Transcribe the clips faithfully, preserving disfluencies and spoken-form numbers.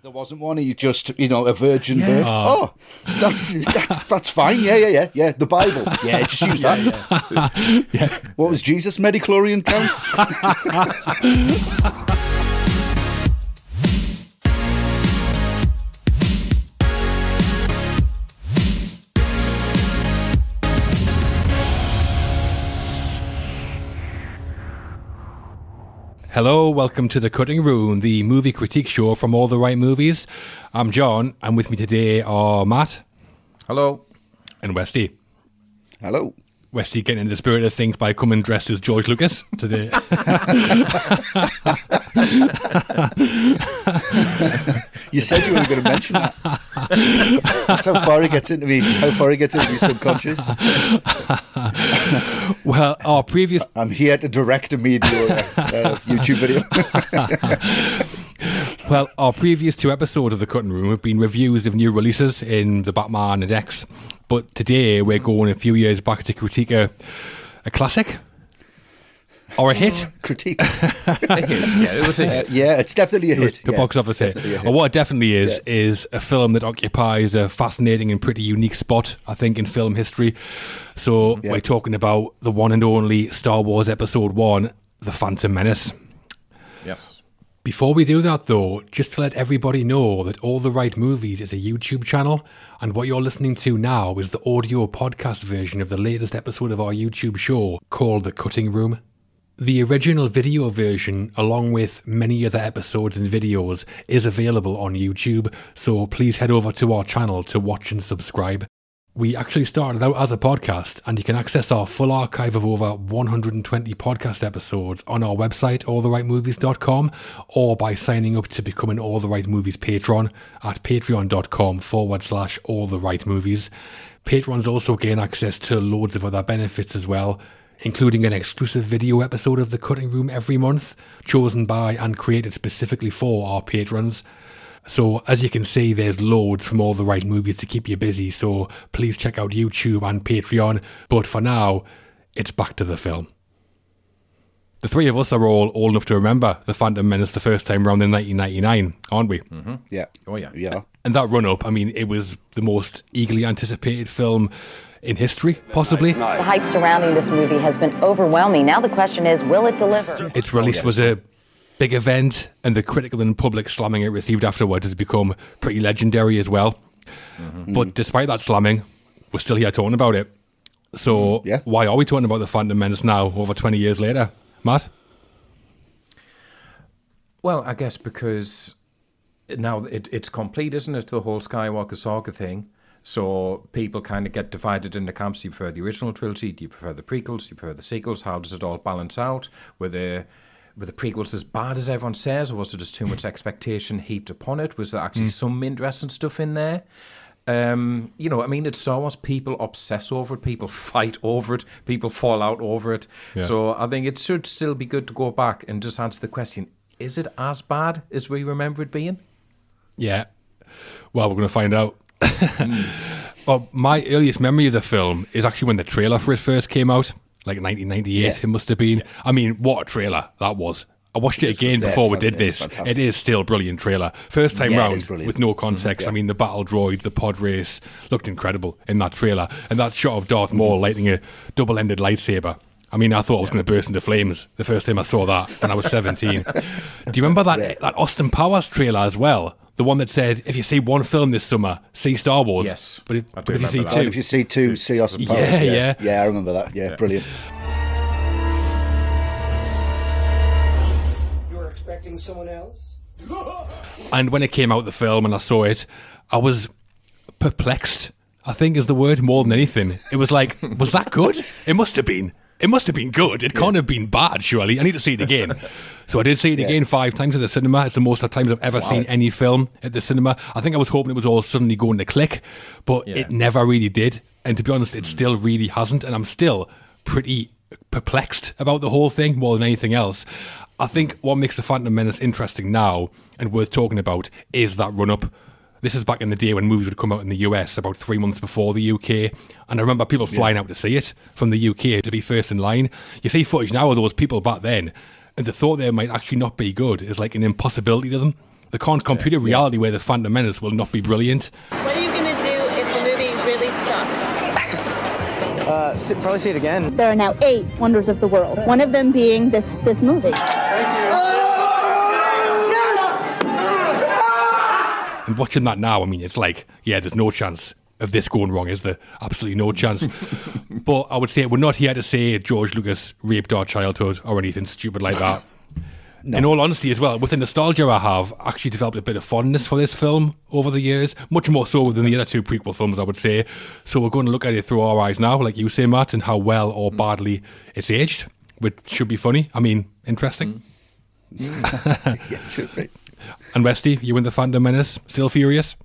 there wasn't one. He just, you know, a virgin yeah. birth. Oh, oh that's, that's that's fine. Yeah, yeah, yeah, yeah. The Bible. Yeah, just use that. Yeah, yeah. yeah. What was Jesus' Medichlorian count? Hello, welcome to The Cutting Room, the movie critique show from All the Right Movies. I'm John, and with me today are Matt. Hello. And Westy. Hello. Westy getting in the spirit of things by coming dressed as George Lucas today. You said you were going to mention that. That's how far he gets into me. How far he gets into me subconscious. Well, our previous... I'm here to direct a media uh, YouTube video. Well, our previous two episodes of The Cutting Room have been reviews of new releases in the Batman and X. But today we're going a few years back to critique a, a classic. Or a hit? Critique. It is. Yeah, it was a hit. Uh, yeah, it's definitely a hit. The yeah, box office hit. hit. Or what it definitely is, yeah. is a film that occupies a fascinating and pretty unique spot, I think, in film history. So yeah. we're talking about the one and only Star Wars Episode One, The Phantom Menace. Yes. Before we do that, though, just to let everybody know that All the Right Movies is a YouTube channel, and what you're listening to now is the audio podcast version of the latest episode of our YouTube show called The Cutting Room. The original video version, along with many other episodes and videos, is available on YouTube, so please head over to our channel to watch and subscribe. We actually started out as a podcast, and you can access our full archive of over one hundred twenty podcast episodes on our website, all the right movies dot com, or by signing up to become an All the Right Movies patron at patreon.com forward slash All the Right Movies. Patrons also gain access to loads of other benefits as well, including an exclusive video episode of The Cutting Room every month, chosen by and created specifically for our patrons. So, as you can see, there's loads from All the Right Movies to keep you busy, so please check out YouTube and Patreon. But for now, it's back to the film. The three of us are all old enough to remember The Phantom Menace the first time round in nineteen ninety-nine, aren't we? Mm-hmm. Yeah. Oh, yeah. Yeah. And that run-up, I mean, it was the most eagerly anticipated film in history, possibly. The hype surrounding this movie has been overwhelming. Now the question is, will it deliver? Its release was a big event, and the critical and public slamming it received afterwards has become pretty legendary as well. Mm-hmm. But despite that slamming, we're still here talking about it. So yeah. why are we talking about The Phantom Menace now, over twenty years later? Matt? Well, I guess because now it, it's complete, isn't it, the whole Skywalker saga thing. So people kind of get divided into camps. Do you prefer the original trilogy? Do you prefer the prequels? Do you prefer the sequels? How does it all balance out? Were the, were the prequels as bad as everyone says? Or was there just too much expectation heaped upon it? Was there actually mm. some interesting stuff in there? Um, you know, I mean, it's Star Wars. People obsess over it. People fight over it. People fall out over it. Yeah. So I think it should still be good to go back and just answer the question, is it as bad as we remember it being? Yeah. Well, we're going to find out. Well, my earliest memory of the film is actually when the trailer for it first came out, like nineteen ninety-eight yeah. it must have been. Yeah. I mean, what a trailer that was. I watched it it's again before we did this. Fantastic. It is still a brilliant trailer. First time yeah, round with no context. Mm-hmm, yeah. I mean, the battle droids, the pod race looked incredible in that trailer. And that shot of Darth Maul lighting a double-ended lightsaber. I mean, I thought I was yeah. going to burst into flames the first time I saw that when I was seventeen. Do you remember that, yeah. that Austin Powers trailer as well? The one that said, if you see one film this summer, see Star Wars. Yes. But if, but if you see that. two. And if you see two, two. see Austin Powers. Yeah, yeah, yeah. Yeah, I remember that. Yeah, yeah, brilliant. You were expecting someone else? And when it came out, the film, and I saw it, I was perplexed, I think is the word, more than anything. It was like, was that good? It must have been. It must have been good. It yeah. can't have been bad, surely. I need to see it again. So I did see it yeah. again five times at the cinema. It's the most times I've ever wow. seen any film at the cinema. I think I was hoping it was all suddenly going to click, but yeah. it never really did. And to be honest, it mm. still really hasn't. And I'm still pretty perplexed about the whole thing more than anything else. I think what makes The Phantom Menace interesting now and worth talking about is that run-up. This is back in the day when movies would come out in the U S about three months before the U K. And I remember people flying yeah. out to see it from the U K to be first in line. You see footage now of those people back then, and the thought they might actually not be good is like an impossibility to them. the current computer yeah. reality yeah. where the Phantom Menace will not be brilliant. What are you going to do if the movie really sucks? uh, sit, probably see it again. There are now eight wonders of the world, one of them being this, this movie. Thank you. And watching that now, I mean, it's like, yeah, there's no chance of this going wrong, is there? Absolutely no chance. But I would say we're not here to say George Lucas raped our childhood or anything stupid like that. No. In all honesty as well, with the nostalgia I have, I actually developed a bit of fondness for this film over the years, much more so than the other two prequel films, I would say. So we're going to look at it through our eyes now, like you say, Matt, and how well or badly it's aged, which should be funny. I mean, interesting. Mm. Yeah, it should be. And Westy, you in the Phantom Menace, still furious?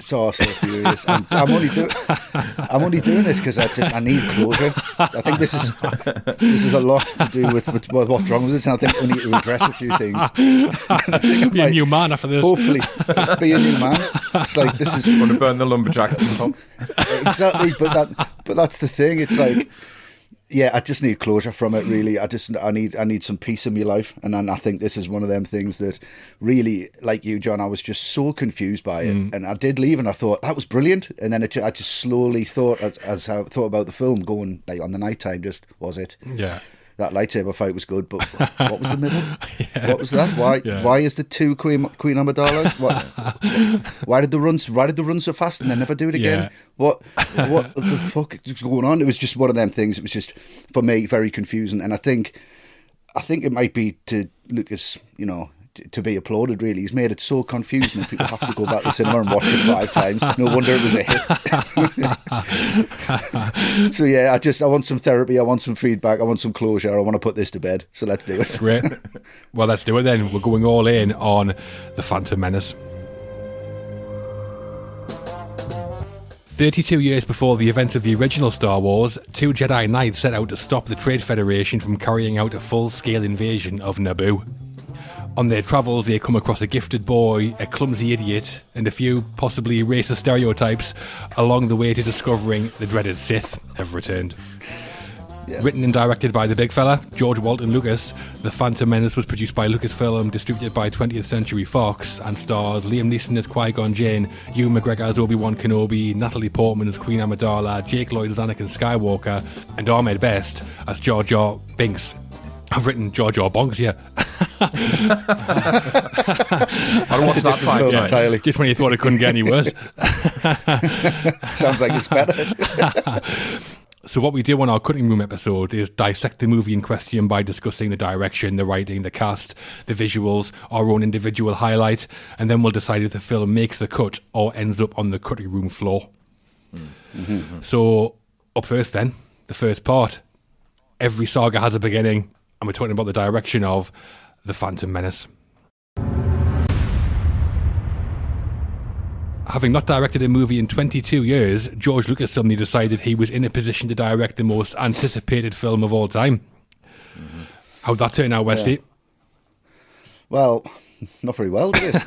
So, so furious. I'm, I'm only doing. I'm only doing this because I just I need closure. I think this is this is a lot to do with, with, with what's wrong with this, and I think we need to address a few things. Be might, a new man after this. Hopefully, be a new man. It's like this is. Want to burn the lumberjack at the top? Exactly, but that but that's the thing. It's like. Yeah, I just need closure from it, really. I just, I need, I need some peace in my life, and, and I think this is one of them things that really, like you, John, I was just so confused by it, mm. and I did leave, and I thought that was brilliant, and then it, I just slowly thought as, as I thought about the film, going like on the night time, just was it? Yeah, that lightsaber fight was good, but what, what was the middle? Yeah. What was that? Why? Yeah. Why is the two Queen Queen Amidalas? What, why did the runs? Why did the run so fast and they never do it again? Yeah. What what the fuck is going on? It was just one of them things. It was just, for me, very confusing. And I think I think it might be to Lucas, you know, t- to be applauded, really. He's made it so confusing that people have to go back to the cinema and watch it five times. No wonder it was a hit. So, yeah, I just, I want some therapy. I want some feedback. I want some closure. I want to put this to bed. So let's do it. Great. Well, let's do it then. We're going all in on The Phantom Menace. thirty-two years before the events of the original Star Wars, two Jedi Knights set out to stop the Trade Federation from carrying out a full-scale invasion of Naboo. On their travels, they come across a gifted boy, a clumsy idiot, and a few possibly racist stereotypes along the way to discovering the dreaded Sith have returned. Yeah. Written and directed by the big fella, George Walton Lucas, The Phantom Menace was produced by Lucasfilm, distributed by twentieth Century Fox, and stars Liam Neeson as Qui-Gon Jinn, Ewan McGregor as Obi-Wan Kenobi, Natalie Portman as Queen Amidala, Jake Lloyd as Anakin Skywalker, and Ahmed Best as Jar Jar Binks. I've written Jar Jar Bonks, yeah. I watched that five times. Entirely. Just when you thought it couldn't get any worse. Sounds like it's better. So what we do on our Cutting Room episode is dissect the movie in question by discussing the direction, the writing, the cast, the visuals, our own individual highlights, and then we'll decide if the film makes the cut or ends up on the Cutting Room floor. Mm-hmm. So up first then, the first part. Every saga has a beginning, and we're talking about the direction of The Phantom Menace. Having not directed a movie in twenty-two years, George Lucas suddenly decided he was in a position to direct the most anticipated film of all time. Mm-hmm. How'd that turn out, Westy? Yeah. Well, not very well, did it?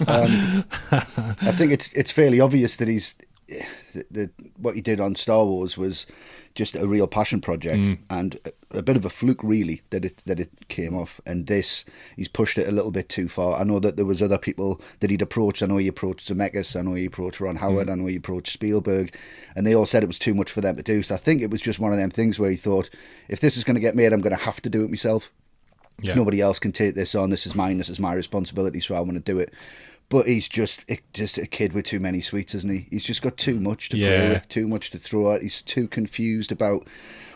um, I think it's it's fairly obvious that he's that, that what he did on Star Wars was just a real passion project mm. and a, a bit of a fluke, really, that it that it came off. And this, he's pushed it a little bit too far. I know that there was other people that he'd approached. I know he approached Zemeckis. I know he approached Ron Howard. Mm. I know he approached Spielberg. And they all said it was too much for them to do. So I think it was just one of them things where he thought, if this is going to get made, I'm going to have to do it myself. Yeah. Nobody else can take this on. This is mine. This is my responsibility. So I want to do it. But he's just just a kid with too many sweets, isn't he? He's just got too much to yeah. play with, too much to throw at. He's too confused about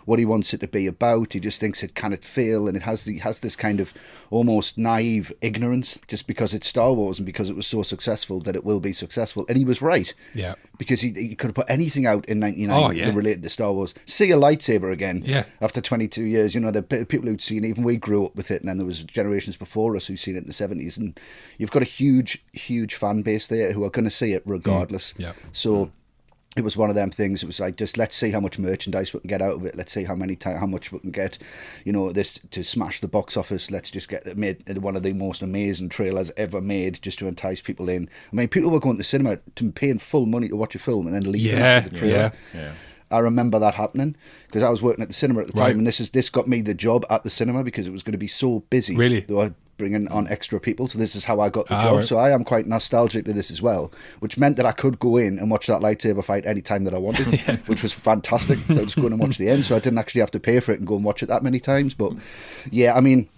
what he wants it to be about. He just thinks it cannot fail, and it has the has this kind of almost naive ignorance, just because it's Star Wars and because it was so successful that it will be successful. And he was right, yeah, because he, he could have put anything out in nineteen ninety-nine oh, yeah. that related to Star Wars. See a lightsaber again, yeah. After twenty-two years, you know, the people who'd seen it, even we grew up with it, and then there was generations before us who'd seen it in the seventies, and you've got a huge. huge fan base there who are going to see it regardless. Mm. Yeah. So it was one of them things. It was like, just let's see how much merchandise we can get out of it. Let's see how many ta- how much we can get, you know, this to smash the box office. Let's just get it made one of the most amazing trailers ever made, just to entice people in. I mean, people were going to the cinema to paying full money to watch a film and then leaving yeah, after the trailer. Yeah, yeah. I remember that happening because I was working at the cinema at the time, right. and this is this got me the job at the cinema because it was going to be so busy. Really? There were bringing on extra people. So this is how I got the ah, job. Right. So I am quite nostalgic to this as well, which meant that I could go in and watch that lightsaber fight anytime that I wanted, yeah. which was fantastic. So I was going and watch the end. So I didn't actually have to pay for it and go and watch it that many times. But yeah, I mean,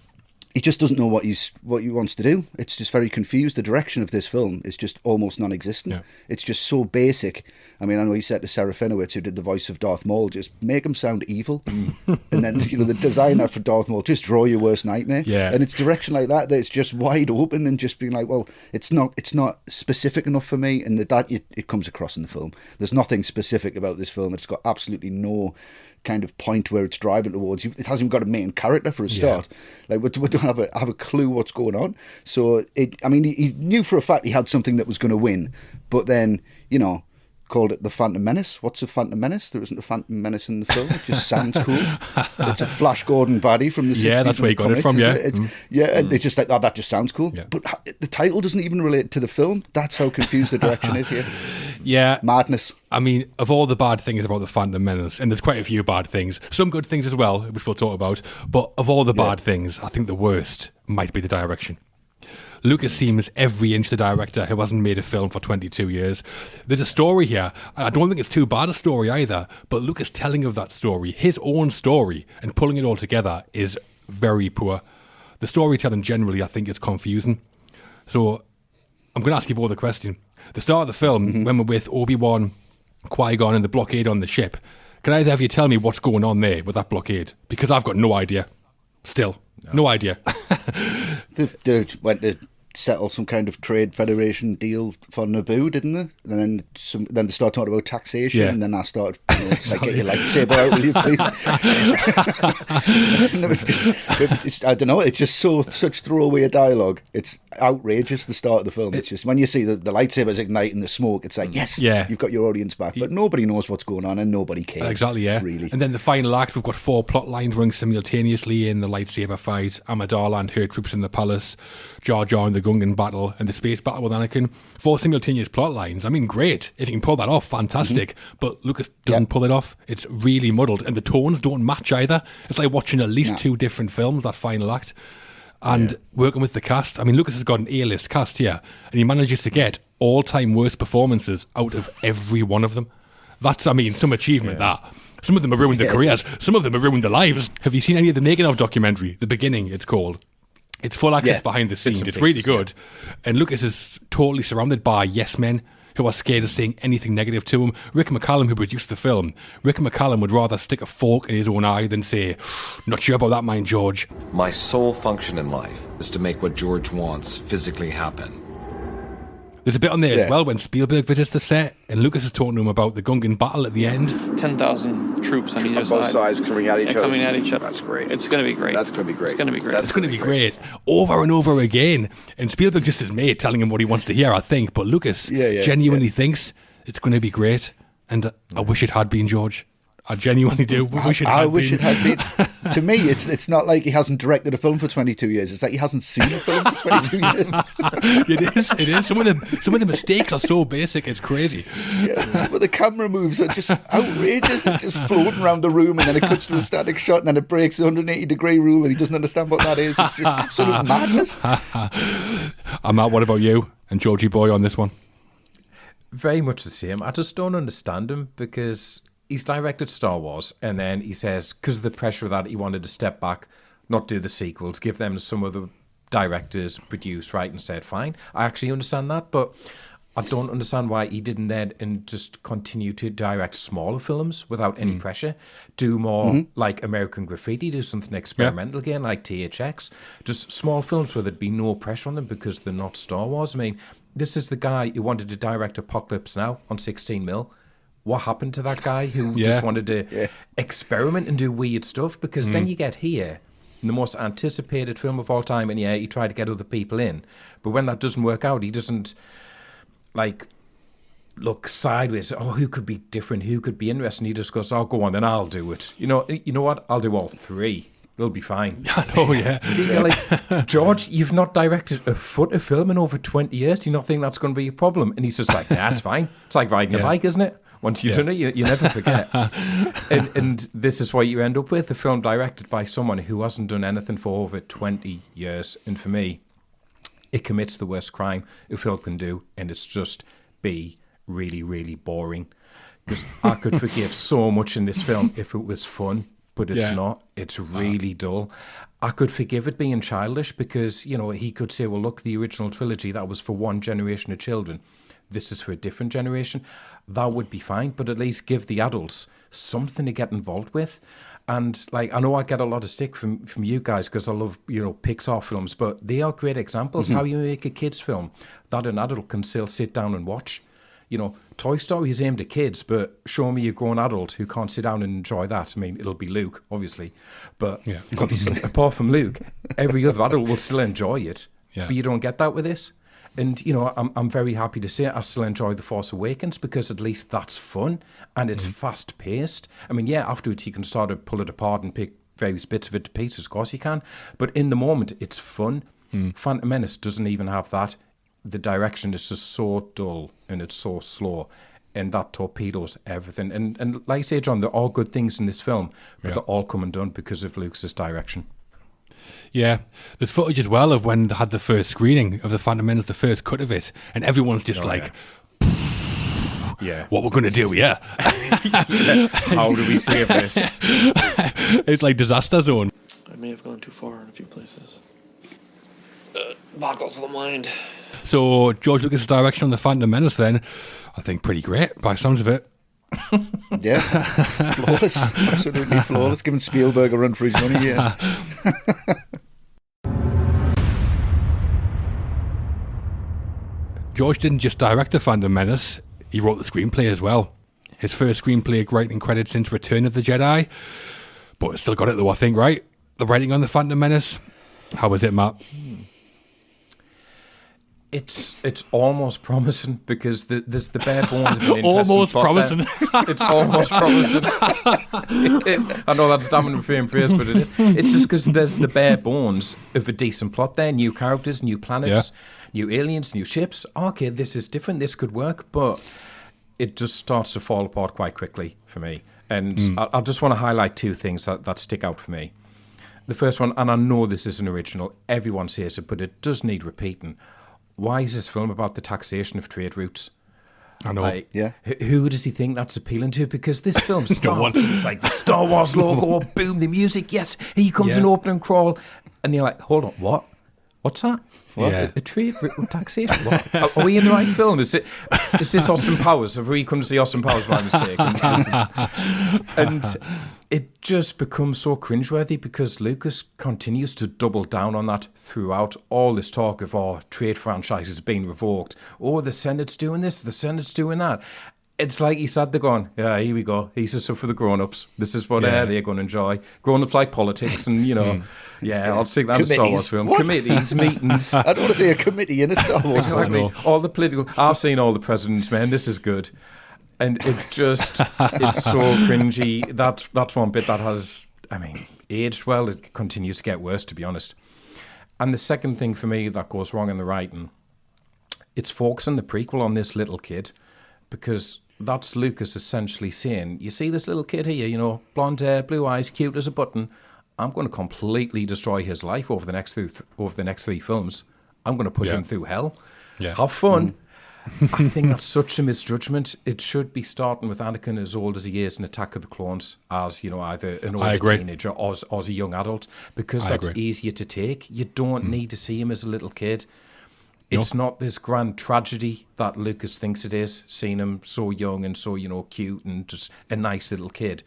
he just doesn't know what he's what he wants to do. It's just very confused. The direction of this film is just almost non-existent. Yeah. It's just so basic. I mean, I know he said to Serafinowicz, who did the voice of Darth Maul, just make him sound evil. Mm. And then, you know, the designer for Darth Maul, just draw your worst nightmare. Yeah. And it's direction like that that it's just wide open and just being like, well, it's not it's not specific enough for me. And the, that it, it comes across in the film. There's nothing specific about this film. It's got absolutely no kind of point where it's driving towards you. It hasn't even got a main character for a start. Yeah. Like we, we don't have a have a clue what's going on. So it, I mean, he, he knew for a fact he had something that was going to win, but then, you know, called it the Phantom Menace. What's a Phantom Menace? There isn't a Phantom Menace in the film. It just sounds cool. It's a Flash Gordon baddie from the sixties. Yeah, that's where you got comics, it from. Yeah, it? It's, mm. yeah. Mm. And it's just like, oh, that just sounds cool. Yeah. But the title doesn't even relate to the film. That's how confused the direction is here. Yeah, madness. I mean, of all the bad things about the Phantom Menace, and there's quite a few bad things, some good things as well, which we'll talk about, but of all the yeah. bad things, I think the worst might be the direction. Lucas seems every inch the director who hasn't made a film for twenty-two years. There's a story here, and I don't think it's too bad a story either, but Lucas telling of that story, his own story, and pulling it all together is very poor. The storytelling generally, I think, is confusing. So I'm going to ask you both a question. The start of the film, mm-hmm. when we're with Obi-Wan, Qui-Gon, and the blockade on the ship, can either of you tell me what's going on there with that blockade? Because I've got no idea. Still, no, no idea. They, they went to settle some kind of Trade Federation deal for Naboo, didn't they? And then some, then they started talking about taxation, yeah. and then I started, you know, like, get your lightsaber out, will you please? And it was just, it just, I don't know, it's just so such throwaway dialogue. It's outrageous, the start of the film. It's just when you see the, the lightsabers igniting the smoke, it's like, yes, yeah. you've got your audience back. But nobody knows what's going on and nobody cares. Exactly, yeah. Really. And then the final act, we've got four plot lines running simultaneously in the lightsaber fight, Amidala and her troops in the palace, Jar Jar and the Gungan battle, and the space battle with Anakin. Four simultaneous plot lines. I mean, great. If you can pull that off, fantastic. Mm-hmm. But Lucas doesn't yep. pull it off. It's really muddled. And the tones don't match either. It's like watching at least no. two different films, that final act. And yeah. working with the cast, I mean, Lucas has got an A-list cast here, and he manages to get all-time worst performances out of every one of them. That's, I mean, some achievement, yeah. that. Some of them have ruined their careers. Some of them have ruined their lives. Have you seen any of the making of documentary? The Beginning, it's called. It's full access yeah. behind the scenes. It's, it's really good. Yeah. And Lucas is totally surrounded by yes-men who are scared of saying anything negative to him. Rick McCallum, who produced the film, Rick McCallum would rather stick a fork in his own eye than say, not sure about that, mind, George. My sole function in life is to make what George wants physically happen. There's a bit on there yeah. as well when Spielberg visits the set and Lucas is talking to him about the Gungan battle at the end. ten thousand troops on either side. Both sides coming at each yeah, other. Coming at each other. That's great. It's going to be great. That's going to be great. It's going to be great. That's going to be great. Over and over again. And Spielberg just is mate telling him what he wants to hear, I think. But Lucas yeah, yeah, genuinely yeah. thinks it's going to be great. And I wish it had been, George. I genuinely do. Wish it had I wish been. it had been. To me, it's it's not like he hasn't directed a film for twenty-two years. It's like he hasn't seen a film for twenty-two years. It is. It is. Some of the some of the mistakes are so basic. It's crazy. Yeah, some of the camera moves are just outrageous. It's just floating around the room, and then it cuts to a static shot, and then it breaks the one hundred eighty degree rule, and he doesn't understand what that is. It's just absolute madness. uh, Matt, what about you and Georgie Boy on this one? Very much the same. I just don't understand him because he's directed Star Wars, and then he says, because of the pressure of that, he wanted to step back, not do the sequels, give them to some other directors, produce, write, and said, fine. I actually understand that, but I don't understand why he didn't then and just continue to direct smaller films without any mm. pressure, do more mm-hmm. like American Graffiti, do something experimental yeah. again, like T H X, just small films where there'd be no pressure on them because they're not Star Wars. I mean, this is the guy who wanted to direct Apocalypse Now on sixteen mil. What happened to that guy who yeah. just wanted to yeah. experiment and do weird stuff? Because mm. then you get here, the most anticipated film of all time, and yeah, you try to get other people in. But when that doesn't work out, he doesn't, like, look sideways. Oh, who could be different? Who could be interesting? He just goes, oh, go on, then I'll do it. You know, you know what? I'll do all three. It'll be fine. I know, yeah. You're like, George, you've not directed a foot of film in over twenty years. Do you not think that's going to be a problem? And he's just like, nah, it's fine. It's like riding yeah. a bike, isn't it? Once you've yeah. done it, you, you never forget. and, and this is what you end up with, a film directed by someone who hasn't done anything for over twenty years. And for me, it commits the worst crime a film can do, and it's just be really, really boring. Because I could forgive so much in this film if it was fun, but it's yeah. not. It's really uh. dull. I could forgive it being childish because, you know, he could say, well, look, the original trilogy, that was for one generation of children. This is for a different generation. That would be fine, but at least give the adults something to get involved with. And, like, I know I get a lot of stick from, from you guys because I love, you know, Pixar films, but they are great examples mm-hmm. how you make a kid's film that an adult can still sit down and watch. You know, Toy Story is aimed at kids, but show me a grown adult who can't sit down and enjoy that. I mean, it'll be Luke, obviously. But yeah, obviously. Apart from Luke, every other adult will still enjoy it. Yeah. But you don't get that with this. And, you know, I'm I'm very happy to say I still enjoy The Force Awakens because at least that's fun and it's mm. fast-paced. I mean, yeah, afterwards you can start to pull it apart and pick various bits of it to pieces. Of course you can. But in the moment, it's fun. Mm. Phantom Menace doesn't even have that. The direction is just so dull and it's so slow. And that torpedoes everything. And, and like I say, John, there are good things in this film, but yeah. they're all come and done because of Lucas's direction. Yeah, there's footage as well of when they had the first screening of The Phantom Menace, the first cut of it, and everyone's just oh, like, yeah. yeah, what we're going to do, yeah. How do we save this? It's like Disaster Zone. I may have gone too far in a few places. Uh, boggles the mind. So, George Lucas' direction on The Phantom Menace then, I think pretty great by the sounds of it. Yeah, flawless, absolutely flawless, giving Spielberg a run for his money here. Yeah. George didn't just direct The Phantom Menace, he wrote the screenplay as well. His first screenplay writing credit since Return of the Jedi, but it's still got it though, I think, right? The writing on The Phantom Menace, how was it, Matt? Hmm. It's it's almost promising because the, there's the bare bones of an interesting almost promising. It's almost promising. I know that's damn unfair phrase, but it is. It's just because there's the bare bones of a decent plot there. New characters, new planets, yeah. new aliens, new ships. Okay, this is different. This could work, but it just starts to fall apart quite quickly for me. And mm. I, I just want to highlight two things that, that stick out for me. The first one, and I know this isn't original. Everyone says it, but it does need repeating. Why is this film about the taxation of trade routes? I know. Like, yeah. Who does he think that's appealing to? Because this film starts, it's like the Star Wars logo, boom, the music, yes, he comes yeah. in open and crawl. And you're like, hold on, what? What's that? What? Yeah. A, a trade route taxation? What? Are, are we in the right film? Is it? Is this Austin Powers? Have we come to see Austin Powers by mistake? And it just becomes so cringeworthy because Lucas continues to double down on that throughout all this talk of our trade franchises being revoked. Oh, the Senate's doing this, the Senate's doing that. It's like he said, they're going, yeah, here we go. He's just stuff for the grown-ups. This is what yeah. uh, they're going to enjoy. Grown-ups like politics and, you know, mm. yeah, I'll stick that in a Star Wars film. What? Committees, meetings. I don't want to see a committee in a Star Wars film. Exactly. All the political, I've seen all the presidents, man. This is good. And it just, it's so cringy. That, that's one bit that has, I mean, aged well. It continues to get worse, to be honest. And the second thing for me that goes wrong in the writing, it's focusing the prequel on this little kid because... That's Lucas essentially saying, you see this little kid here, you know, blonde hair, blue eyes, cute as a button. I'm going to completely destroy his life over the next three, th- over the next three films. I'm going to put yeah. him through hell. Yeah. Have fun. Mm. I think that's such a misjudgment. It should be starting with Anakin as old as he is in Attack of the Clones as, you know, either an older teenager or as, or as a young adult because I that's agree. Easier to take. You don't mm. need to see him as a little kid. It's no. not this grand tragedy that Lucas thinks it is, seeing him so young and so, you know, cute and just a nice little kid.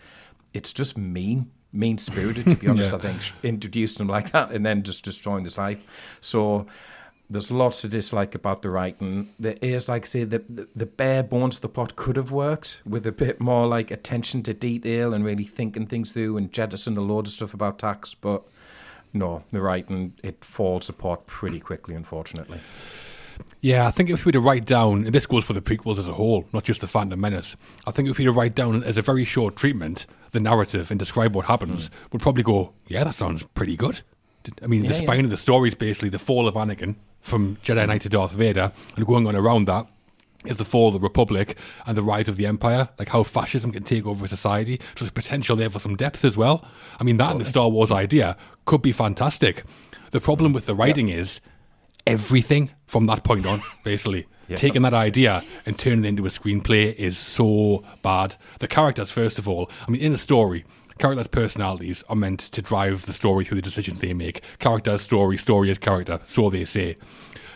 It's just mean, mean-spirited, to be honest, yeah. I think, introducing him like that and then just destroying his life. So there's lots to dislike about the writing. There is, like I say, the, the, the bare bones of the plot could have worked with a bit more, like, attention to detail and really thinking things through and jettisoning a load of stuff about tax, but... No, the writing, it falls apart pretty quickly, unfortunately. Yeah, I think if we were to write down, and this goes for the prequels as a whole, not just The Phantom Menace, I think if we were to write down as a very short treatment the narrative and describe what happens, mm. we'd probably go, yeah, that sounds pretty good. I mean, yeah, the spine yeah. of the story is basically the fall of Anakin from Jedi Knight to Darth Vader, and going on around that, is the fall of the Republic and the rise of the Empire, like how fascism can take over society. So there's potential there for some depth as well. I mean, that totally. And the Star Wars idea could be fantastic. The problem with the writing yeah. is everything from that point on, basically. Yeah. Taking that idea and turning it into a screenplay is so bad. The characters, first of all, I mean, in a story, characters' personalities are meant to drive the story through the decisions they make. Character's story, story is character, so they say.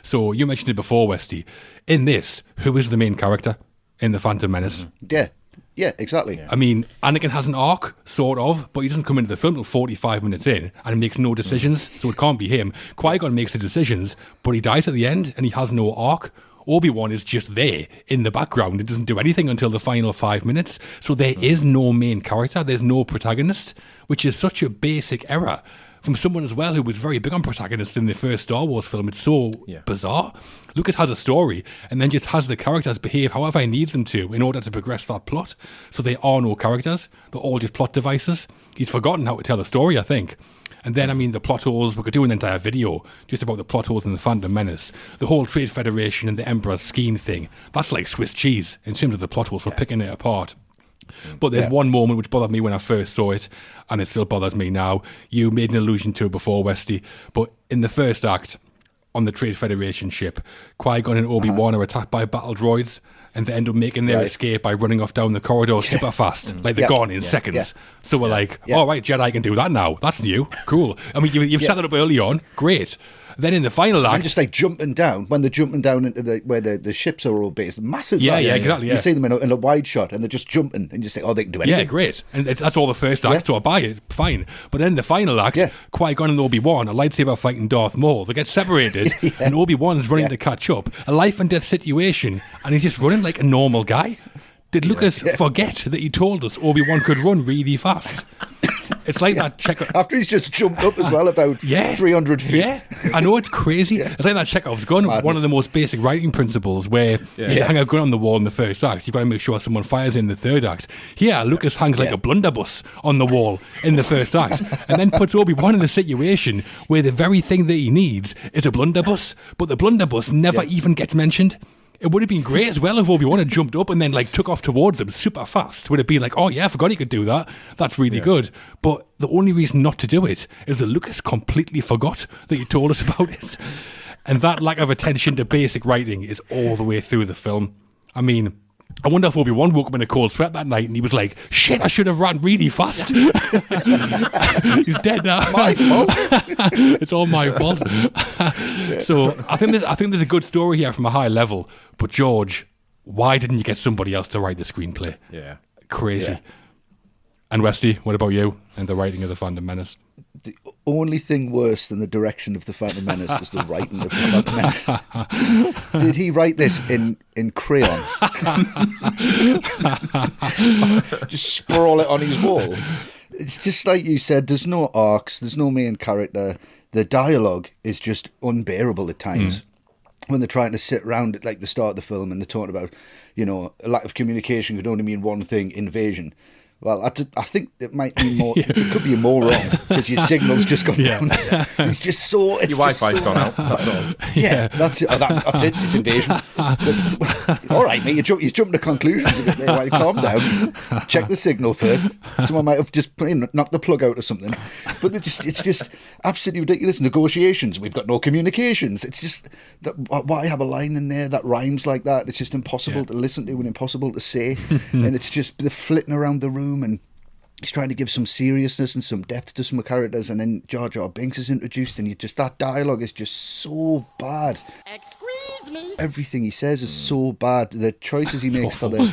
So you mentioned it before, Westy. In this, who is the main character in The Phantom Menace? Mm-hmm. Yeah, yeah, exactly. Yeah. I mean, Anakin has an arc, sort of, but he doesn't come into the film until forty-five minutes in, and he makes no decisions, mm-hmm. so it can't be him. Qui-Gon makes the decisions, but he dies at the end, and he has no arc. Obi-Wan is just there in the background. It doesn't do anything until the final five minutes. So there mm-hmm. is no main character. There's no protagonist, which is such a basic error from someone as well who was very big on protagonists in the first Star Wars film. It's so yeah. bizarre. Lucas has a story and then just has the characters behave however he needs them to in order to progress that plot. So there are no characters. They're all just plot devices. He's forgotten how to tell a story, I think. And then, I mean, the plot holes, we could do an entire video just about the plot holes in The Phantom Menace. The whole Trade Federation and the Emperor's scheme thing, that's like Swiss cheese in terms of the plot holes for yeah. picking it apart. But there's yeah. one moment which bothered me when I first saw it, and it still bothers me now. You made an allusion to it before, Westy, but in the first act, on the Trade Federation ship, Qui-Gon and Obi-Wan uh-huh. are attacked by battle droids, and they end up making their right. escape by running off down the corridor super fast. Mm. Like they're yep. gone in yeah. seconds. Yeah. So we're yeah. like, all yeah. oh, right, Jedi can do that now. That's new. Cool. I mean, you've, you've yeah. set that up early on. Great. Then in the final act... And just like jumping down, when they're jumping down into the where the, the ships are all based. Massive. Yeah, yeah, exactly. Yeah. You see them in a, in a wide shot and they're just jumping and you say, oh, they can do anything. Yeah, great. And it's, that's all the first act, yeah. so I buy it. Fine. But then the final act, yeah. Qui-Gon and Obi-Wan are lightsaber fighting Darth Maul. They get separated yeah. and Obi-Wan's running yeah. to catch up. A life and death situation and he's just running like a normal guy. Did Lucas yeah. forget that he told us Obi-Wan could run really fast? It's like yeah. that Chekhov... After he's just jumped up as well about yeah. three hundred feet. Yeah, I know, it's crazy. Yeah. It's like that Chekhov's gun, Madness. One of the most basic writing principles where yeah. you yeah. hang a gun on the wall in the first act. You've got to make sure someone fires in the third act. Here, Lucas hangs yeah. like a blunderbuss on the wall in the first act and then puts Obi-Wan in a situation where the very thing that he needs is a blunderbuss, but the blunderbuss never yeah. even gets mentioned. It would have been great as well if Obi-Wan had jumped up and then like took off towards them super fast. Would it be like, oh yeah, I forgot he could do that. That's really yeah. good. But the only reason not to do it is that Lucas completely forgot that he told us about it. And that lack of attention to basic writing is all the way through the film. I mean, I wonder if Obi-Wan woke up in a cold sweat that night and he was like, shit, I should have ran really fast. He's dead now. It's my fault. It's all my fault. So I think, there's, I think there's a good story here from a high level. But George, why didn't you get somebody else to write the screenplay? Yeah. Crazy. Yeah. And Westy, what about you and the writing of The Phantom Menace? The only thing worse than the direction of The Phantom Menace is the writing of The Phantom Menace. Did he write this in, in crayon? Just sprawl it on his wall. It's just like you said, there's no arcs, there's no main character. The dialogue is just unbearable at times. Mm. When they're trying to sit around at like the start of the film and they're talking about, you know, a lack of communication could only mean one thing, invasion. Well, I, t- I think it might be more. yeah. It could be more wrong because your signal's just gone yeah. down. It's just so. It's your Wi-Fi's so, gone out. That's all. Yeah, yeah. that's it. Oh, that, that's it. It's invasion. But, all right, mate. You jump, you're jumping to conclusions a bit there. Right, calm down. Check the signal first. Someone might have just in, knocked the plug out or something. But just, it's just absolutely ridiculous. Negotiations. We've got no communications. It's just that why have a line in there that rhymes like that? It's just impossible yeah. to listen to and impossible to say. And it's just the flitting around the room. And he's trying to give some seriousness and some depth to some characters, and then Jar Jar Binks is introduced, and you just that dialogue is just so bad. Excuse me. Everything he says is so bad. The choices he makes for the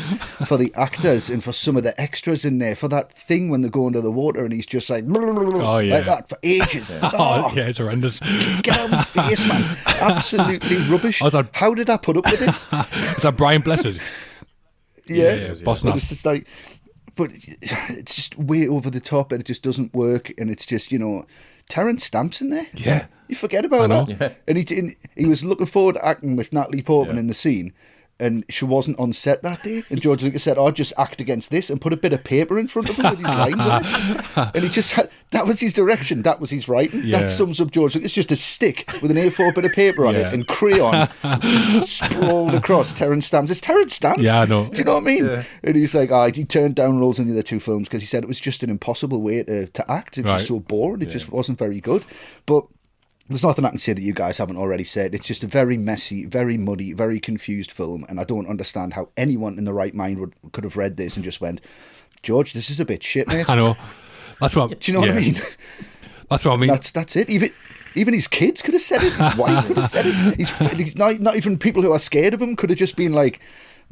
for the actors and for some of the extras in there, for that thing when they go under the water, and he's just like, oh, yeah. like that for ages. yeah. Oh, oh yeah, it's horrendous. Get out of my face, man! Absolutely rubbish. That... How did I put up with this? Is that Brian Blessed? yeah, yeah, yeah, yeah. But it's just like. But it's just way over the top and it just doesn't work. And it's just, you know, Terrence Stamp's in there. Yeah. You forget about that. Yeah. And he, and he was looking forward to acting with Natalie Portman yeah. in the scene. and she wasn't on set that day. And George Lucas said, oh, I'll just act against this and put a bit of paper in front of him with these lines on it. And he just had, that was his direction. That was his writing. Yeah. That sums up George Lucas. It's just a stick with an A four bit of paper on yeah. it and crayon sprawled across Terrence Stamp. It's Terrence Stamp. Yeah, I know. Do you know what I mean? Yeah. And he's like, oh, he turned down roles in the other two films because he said it was just an impossible way to, to act. It was right. just so boring. It yeah. just wasn't very good. But there's nothing I can say that you guys haven't already said. It's just a very messy, very muddy, very confused film, and I don't understand how anyone in their right mind would could have read this and just went, George, this is a bit shit, mate. I know. That's what. I'm, Do you know yeah. what I mean? That's what I mean. That's that's it. Even even his kids could have said it. His wife could have said it. His not not even people who are scared of him could have just been like,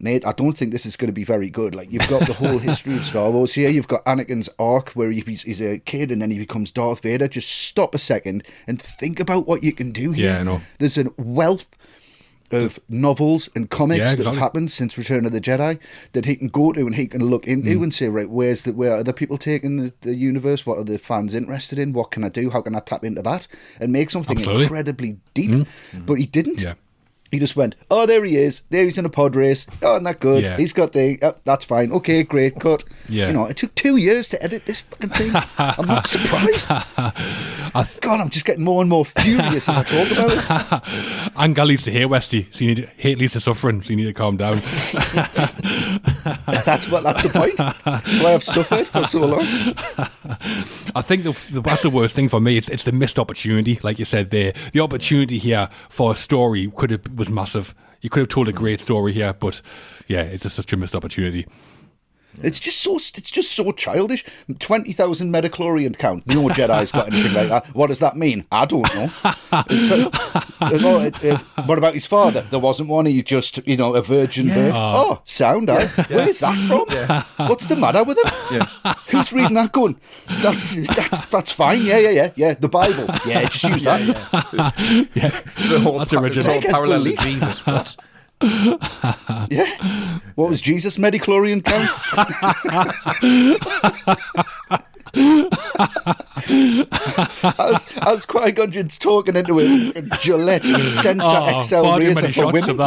Nate, I don't think this is going to be very good. Like, you've got the whole history of Star Wars here. You've got Anakin's arc where he's, he's a kid and then he becomes Darth Vader. Just stop a second and think about what you can do here. Yeah, I know. There's a wealth of novels and comics yeah, exactly. that have happened since Return of the Jedi that he can go to and he can look into mm. and say, right, where's the, where are other people taking the, the universe? What are the fans interested in? What can I do? How can I tap into that? And make something Absolutely. incredibly deep. Mm. But he didn't. Yeah. He just went, oh, there he is. There he's in a pod race. Oh, isn't that good? Yeah. He's got the, oh, that's fine. Okay, great, cut. Yeah. You know, it took two years to edit this fucking thing. I'm not surprised. I th- God, I'm just getting more and more furious as I talk about it. Anger leads to hate, Westy. So you need to, hate leads to suffering, so you need to calm down. that's what. That's the point. Why I've suffered for so long. I think the, the, that's the worst thing for me. It's, it's the missed opportunity, like you said there. The opportunity here for a story could have was massive. You could have told a great story here, but yeah, it's just such a missed opportunity. It's just so it's just so childish. twenty thousand Metachlorian count. No Jedi's got anything like that. What does that mean? I don't know. So, oh, it, it, what about his father? There wasn't one. He just, you know, a virgin yeah. birth. Oh, oh sound eye. Yeah. Where's that from? Yeah. What's the matter with him? Yeah. Who's reading that going, that's, that's, that's fine. Yeah, yeah, yeah. Yeah, the Bible. Yeah, just use that. Yeah, yeah. yeah. It's a whole, that's par- original. It's a whole parallel to Jesus. What? yeah. What was Jesus' Medichlorian count? as as Qui-Gon Jinn's talking into a Gillette Sensor oh, X L razor for women.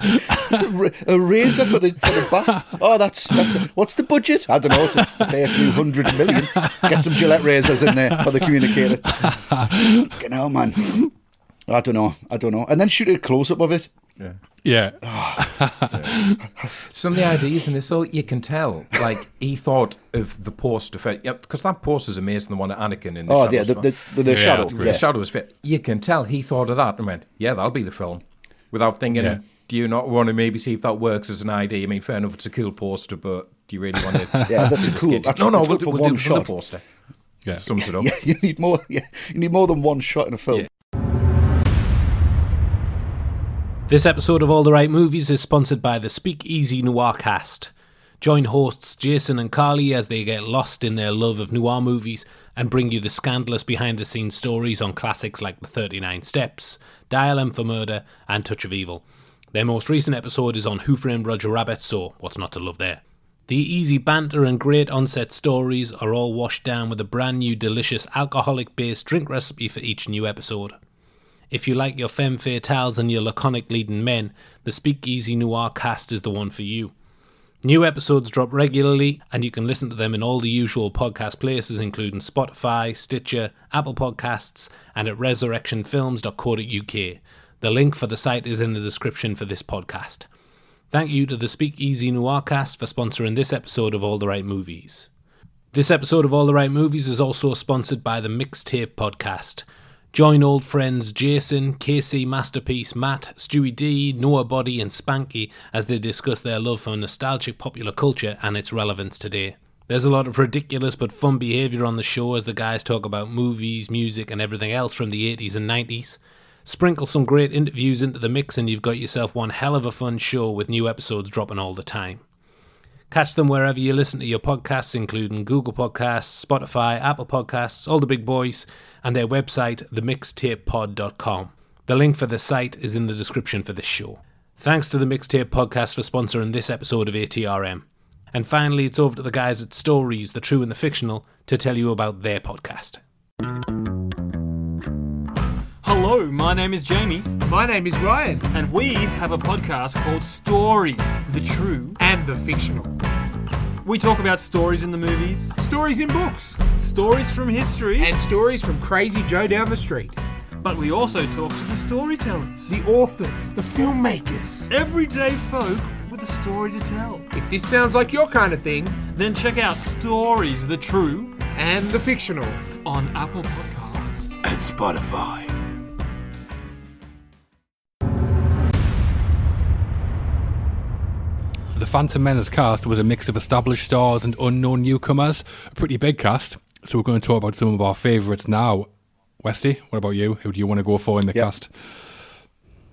It's a, a razor for the for the bath. Oh, that's that's. A, what's the budget? I don't know. It's a fair few hundred million. Get some Gillette razors in there for the communicators. Fucking hell, man. I don't know. I don't know. And then shoot a close-up of it. Yeah. Yeah. Oh. yeah. Some of the ideas in this, though, you can tell. Like, he thought of the post effect. Yep, because that post is amazing, the one at Anakin in the oh, shadow. Oh, yeah, the, the, the, the yeah, shadow. Yeah. The shadow is fit. You can tell he thought of that and went, yeah, that'll be the film. Without thinking, yeah. do you not want to maybe see if that works as an idea? I mean, fair enough, it's a cool poster, but do you really want to... yeah, that's a cool... That's no, no, we'll, we'll do the other poster. Yeah. It sums it up. Yeah, you need more, yeah, you need more than one shot in a film. Yeah. This episode of All the Right Movies is sponsored by the Speakeasy Noir Cast. Join hosts Jason and Carly as they get lost in their love of noir movies and bring you the scandalous behind-the-scenes stories on classics like The thirty-nine steps, Dial M for Murder and Touch of Evil. Their most recent episode is on Who Framed Roger Rabbit, so what's not to love there? The easy banter and great on-set stories are all washed down with a brand new delicious alcoholic-based drink recipe for each new episode. If you like your femme fatales and your laconic leading men, the Speakeasy Noir Cast is the one for you. New episodes drop regularly, and you can listen to them in all the usual podcast places, including Spotify, Stitcher, Apple Podcasts, and at resurrection films dot co dot U K. The link for the site is in the description for this podcast. Thank you to the Speakeasy Noir Cast for sponsoring this episode of All the Right Movies. This episode of All the Right Movies is also sponsored by the Mixtape Podcast. Join old friends Jason, K C Masterpiece, Matt, Stewie D, Noah Body and Spanky as they discuss their love for nostalgic popular culture and its relevance today. There's a lot of ridiculous but fun behaviour on the show as the guys talk about movies, music and everything else from the eighties and nineties. Sprinkle some great interviews into the mix and you've got yourself one hell of a fun show with new episodes dropping all the time. Catch them wherever you listen to your podcasts, including Google Podcasts, Spotify, Apple Podcasts, all the big boys, and their website, the mixtape pod dot com. The link for the site is in the description for this show. Thanks to the Mixtape Podcast for sponsoring this episode of A T R M. And finally, it's over to the guys at Stories, the True and the Fictional, to tell you about their podcast. Hello, my name is Jamie. My name is Ryan. And we have a podcast called Stories, the True and the Fictional. We talk about stories in the movies, stories in books, stories from history, and stories from Crazy Joe down the street. But we also talk to the storytellers, the authors, the filmmakers, everyday folk with a story to tell. If this sounds like your kind of thing, then check out Stories, the True and the Fictional on Apple Podcasts and Spotify. The Phantom Menace cast was a mix of established stars and unknown newcomers. A pretty big cast, so we're going to talk about some of our favourites now. Westy, what about you? Who do you want to go for in the yep. cast?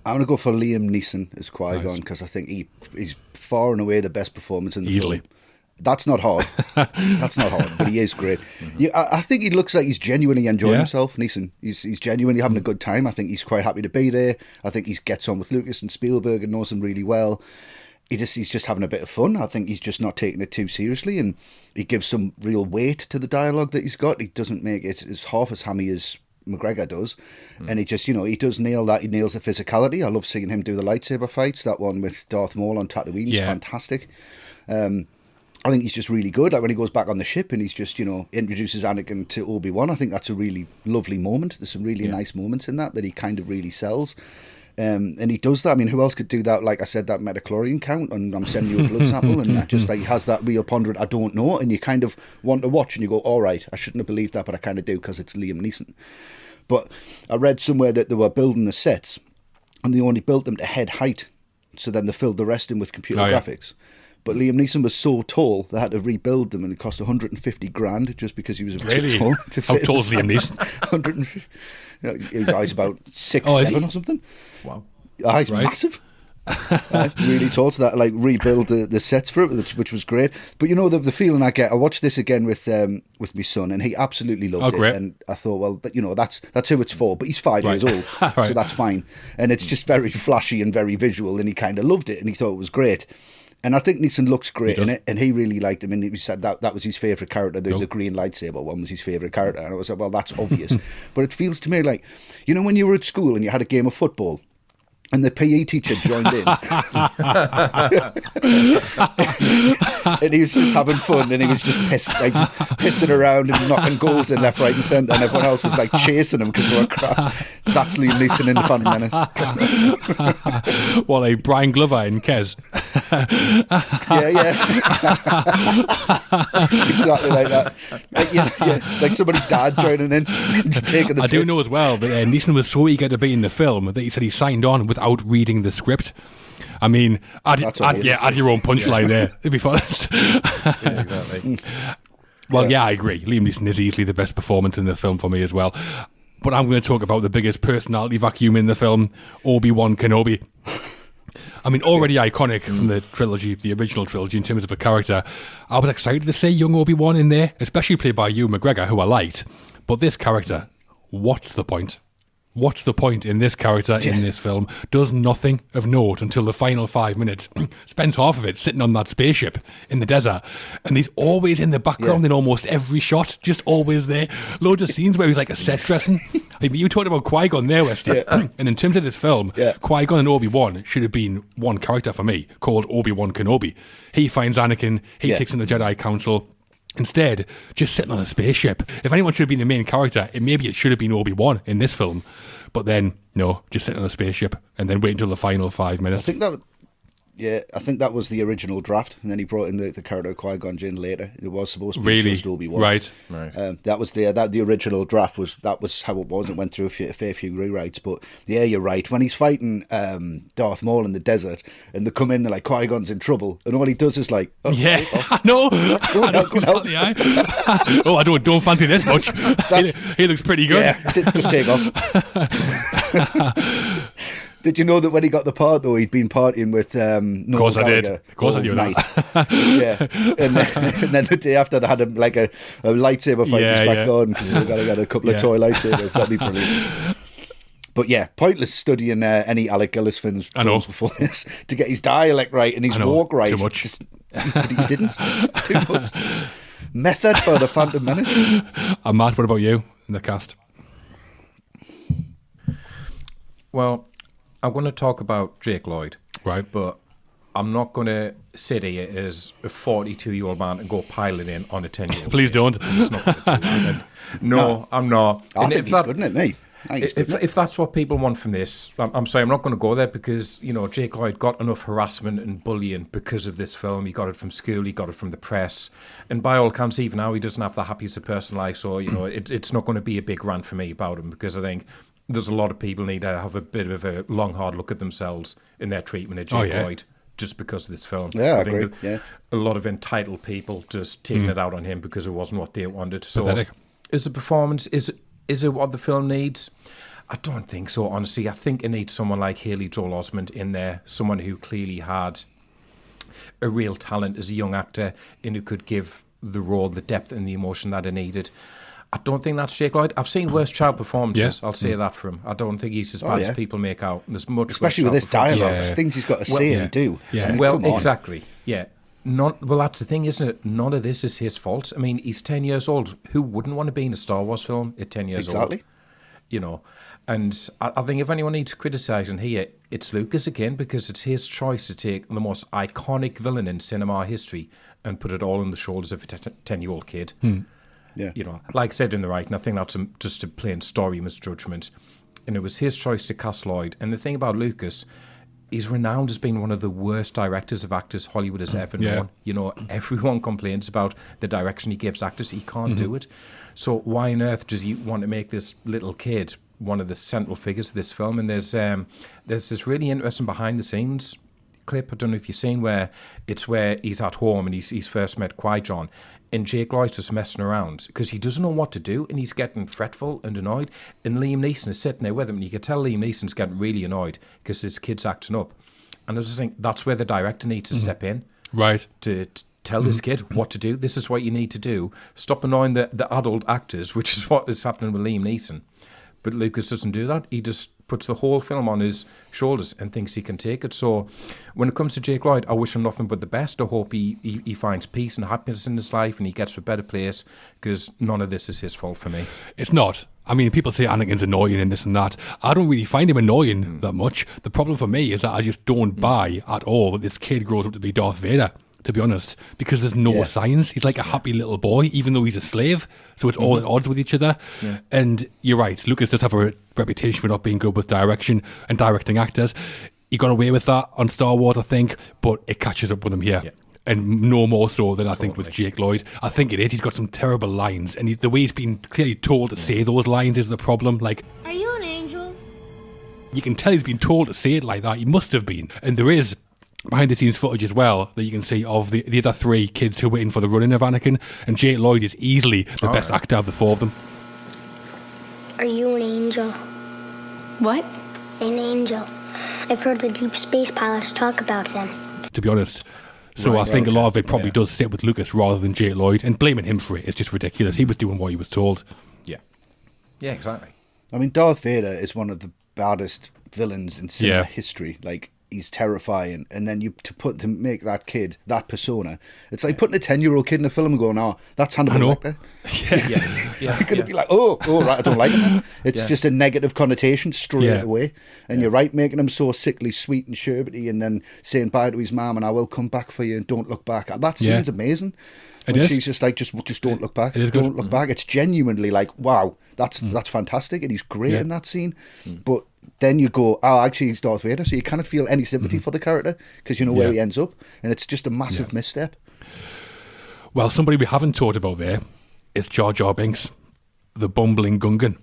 I'm going to go for Liam Neeson as Qui-Gon because nice. I think he he's far and away the best performance in the Easily. film. That's not hard. That's not hard, but he is great. Mm-hmm. Yeah, I, I think he looks like he's genuinely enjoying yeah. himself, Neeson. He's he's genuinely having a good time. I think he's quite happy to be there. I think he gets on with Lucas and Spielberg and knows him really well. He just he's just having a bit of fun. I think he's just not taking it too seriously, and he gives some real weight to the dialogue that he's got. He doesn't make it as half as hammy as McGregor does, mm. and he just, you know, he does nail that. He nails the physicality. I love seeing him do the lightsaber fights. That one with Darth Maul on Tatooine is yeah. fantastic. Um, I think he's just really good. Like when he goes back on the ship and he's just, you know, introduces Anakin to Obi-Wan, I think that's a really lovely moment. There's some really yeah. nice moments in that that he kind of really sells. Um, and he does that. I mean, who else could do that? Like I said, that metachlorian count, and I'm sending you a blood sample, and that just like he has that real ponderant, I don't know, and you kind of want to watch, and you go, all right, I shouldn't have believed that, but I kind of do because it's Liam Neeson. But I read somewhere that they were building the sets, and they only built them to head height, so then they filled the rest in with computer oh, yeah. graphics. But Liam Neeson was so tall they had to rebuild them, and it cost one hundred fifty grand just because he was a really tall. To How tall is Liam Neeson? one hundred fifty. You know, his eyes about six oh, seven or something. Wow, eyes right. massive. uh, really tall. So that like rebuild the, the sets for it, which, which was great. But you know the the feeling I get. I watched this again with um with my son, and he absolutely loved oh, great. it. And I thought, well, that, you know, that's that's who it's for. But he's five right. years old, right. so that's fine. And it's just very flashy and very visual, and he kind of loved it, and he thought it was great. And I think Neeson looks great in it, and he really liked him, and he said that that was his favourite character. The, yep. the green lightsaber one was his favourite character, and I was like, well, that's obvious. But it feels to me like, you know, when you were at school and you had a game of football, and the P E teacher joined in. And he was just having fun, and he was just, piss, like, just pissing around and knocking goals in left, right and centre, and everyone else was like chasing him because they were crap. That's Liam Neeson in The Phantom Menace. Well, a Brian Glover in Kez. Yeah, yeah. Exactly like that. Like, yeah, yeah. Like somebody's dad joining in to take the piss. I do know as well that uh, Neeson was so eager to be in the film that he said he signed on without reading the script. I mean, add, add, yeah, add your own punchline yeah. there, to be honest. Yeah, exactly. Well, yeah. yeah, I agree. Liam Neeson is easily the best performance in the film for me as well. But I'm going to talk about the biggest personality vacuum in the film, Obi-Wan Kenobi. I mean, already yeah. iconic mm. from the trilogy, the original trilogy, in terms of a character. I was excited to see young Obi-Wan in there, especially played by Ewan McGregor, who I liked. But this character, what's the point? What's the point in this character yeah. in this film? Does nothing of note until the final five minutes. Spends half of it sitting on that spaceship in the desert, and he's always in the background yeah. in almost every shot, just always there. Loads of scenes where he's like a set dressing. I mean, you talked about Qui-Gon there, Westy. Yeah. And in terms of this film, yeah. Qui-Gon and Obi-Wan should have been one character for me, called Obi-Wan Kenobi. He finds Anakin, he yeah. takes him to the Jedi Council. Instead, just sitting on a spaceship. If anyone should have been the main character, it, maybe it should have been Obi-Wan in this film. But then, no, just sitting on a spaceship and then wait until the final five minutes. I think that, yeah, I think that was the original draft, and then he brought in the, the character of Qui-Gon Jinn later. It was supposed to be really? just Obi-Wan. Right, right. Um, that was the that the original draft was that was how it was. It went through a, few, a fair few rewrites, but yeah, you're right. When he's fighting um, Darth Maul in the desert, and they come in, they're like, Qui-Gon's in trouble, and all he does is like, oh, yeah, oh, no, oh, I know, I oh, I don't don't fancy this much. he, he looks pretty good. Yeah, t- just take off. Did you know that when he got the part, though, he'd been partying with um, Noble Of course Gallagher I did. Of course I knew night. that. yeah. And then, and then the day after, they had a, like a, a lightsaber fight yeah, in his back garden because Noble Gallagher had a couple yeah. of toy lightsabers. That'd be brilliant. But yeah, pointless studying uh, any Alec Gillis films before this to get his dialect right and his walk right. Too much. Just, but he didn't. Too much. Method for the Phantom Menace. I'm mad. What about you in the cast? Well, I want to talk about Jake Lloyd. Right. But I'm not going to sit here as a forty-two-year-old man and go piling in on a ten-year-old. Please don't. It's not gonna do that. No, no, I'm not. I and think he's that, good, isn't it, mate? If, if, if that's what people want from this, I'm, I'm sorry, I'm not going to go there because, you know, Jake Lloyd got enough harassment and bullying because of this film. He got it from school. He got it from the press. And by all accounts, even now, he doesn't have the happiest of personal life. So, you know, it, it's not going to be a big rant for me about him because I think there's a lot of people need to have a bit of a long, hard look at themselves in their treatment of Jake oh, yeah. Lloyd. Just because of this film. Yeah, I, I agree. Yeah. A lot of entitled people just taking mm. it out on him because it wasn't what they wanted. So pathetic. Is the performance, is it, is it what the film needs? I don't think so, honestly. I think it needs someone like Haley Joel Osment in there, someone who clearly had a real talent as a young actor and who could give the role the depth and the emotion that it needed. I don't think that's Jake Lloyd. I've seen worse child performances. Yeah. I'll say mm. that for him. I don't think he's as bad oh, yeah. as people make out. There's much, especially with this dialogue, yeah. things he's got to well, say yeah. and do. Yeah. And well, exactly. Yeah. Not well. That's the thing, isn't it? None of this is his fault. I mean, he's ten years old. Who wouldn't want to be in a Star Wars film at ten years exactly. old? Exactly. You know, and I, I think if anyone needs criticising here, it's Lucas again because it's his choice to take the most iconic villain in cinema history and put it all on the shoulders of a ten-year-old kid. Hmm. Yeah. You know, like said in the writing, I think that's a, just a plain story misjudgment. And it was his choice to cast Lloyd. And the thing about Lucas, he's renowned as being one of the worst directors of actors Hollywood has ever yeah. known. You know, everyone complains about the direction he gives actors. He can't mm-hmm. do it. So why on earth does he want to make this little kid one of the central figures of this film? And there's um, there's this really interesting behind-the-scenes clip, I don't know if you've seen, where it's where he's at home and he's, he's first met Qui-Gon. And Jake Lloyd's just messing around because he doesn't know what to do and he's getting fretful and annoyed. And Liam Neeson is sitting there with him and you can tell Liam Neeson's getting really annoyed because his kid's acting up. And I just think that's where the director needs to mm-hmm. step in. Right. To, to tell mm-hmm. this kid what to do. This is what you need to do. Stop annoying the, the adult actors, which is what is happening with Liam Neeson. But Lucas doesn't do that. He just puts the whole film on his shoulders and thinks he can take it. So when it comes to Jake Lloyd, I wish him nothing but the best. I hope he, he, he finds peace and happiness in his life and he gets to a better place because none of this is his fault for me. It's not. I mean, people say Anakin's annoying and this and that. I don't really find him annoying mm. that much. The problem for me is that I just don't mm. buy at all that this kid grows up to be Darth Vader, to be honest, because there's no yeah. science. He's like a happy little boy, even though he's a slave. So it's mm-hmm. all at odds with each other. Yeah. And you're right, Lucas does have a reputation for not being good with direction and directing actors. He got away with that on Star Wars, I think, but it catches up with him here. Yeah. And no more so than totally. I think with Jake Lloyd. I think it is. He's got some terrible lines. And he, the way he's been clearly told to say those lines is the problem. Like, are you an angel? You can tell he's been told to say it like that. He must have been. And there is behind-the-scenes footage as well that you can see of the, the other three kids who were in for the running of Anakin, and Jake Lloyd is easily the All best right. actor of the four of them. Are you an angel? What? An angel. I've heard the deep space pilots talk about them. To be honest. So right, I think right. a lot of it probably yeah. does sit with Lucas rather than Jake Lloyd, and blaming him for it is just ridiculous. He was doing what he was told. Yeah. Yeah, exactly. I mean, Darth Vader is one of the baddest villains in cinema yeah. history. Like, he's terrifying, and then you to put to make that kid that persona. It's like putting a ten-year-old kid in a film and going, "Oh, that's Hannibal Lecter." Yeah, yeah, yeah. You're gonna yeah. be like, "Oh, oh, right, I don't like it." It's yeah. just a negative connotation straight yeah. away. And yeah. you're right, making him so sickly sweet and sherbety, and then saying bye to his mom and "I will come back for you" and "Don't look back." That scene's yeah. amazing. It is. She's just like, just, just don't look back. It is good. Don't look mm-hmm. back. It's genuinely like, wow, that's mm. that's fantastic, and he's great yeah. in that scene, mm. but. Then you go, oh, actually, he's Darth Vader. So you kind of feel any sympathy mm-hmm. for the character because you know where yeah. he ends up. And it's just a massive yeah. misstep. Well, somebody we haven't talked about there is Jar Jar Binks, the bumbling Gungan.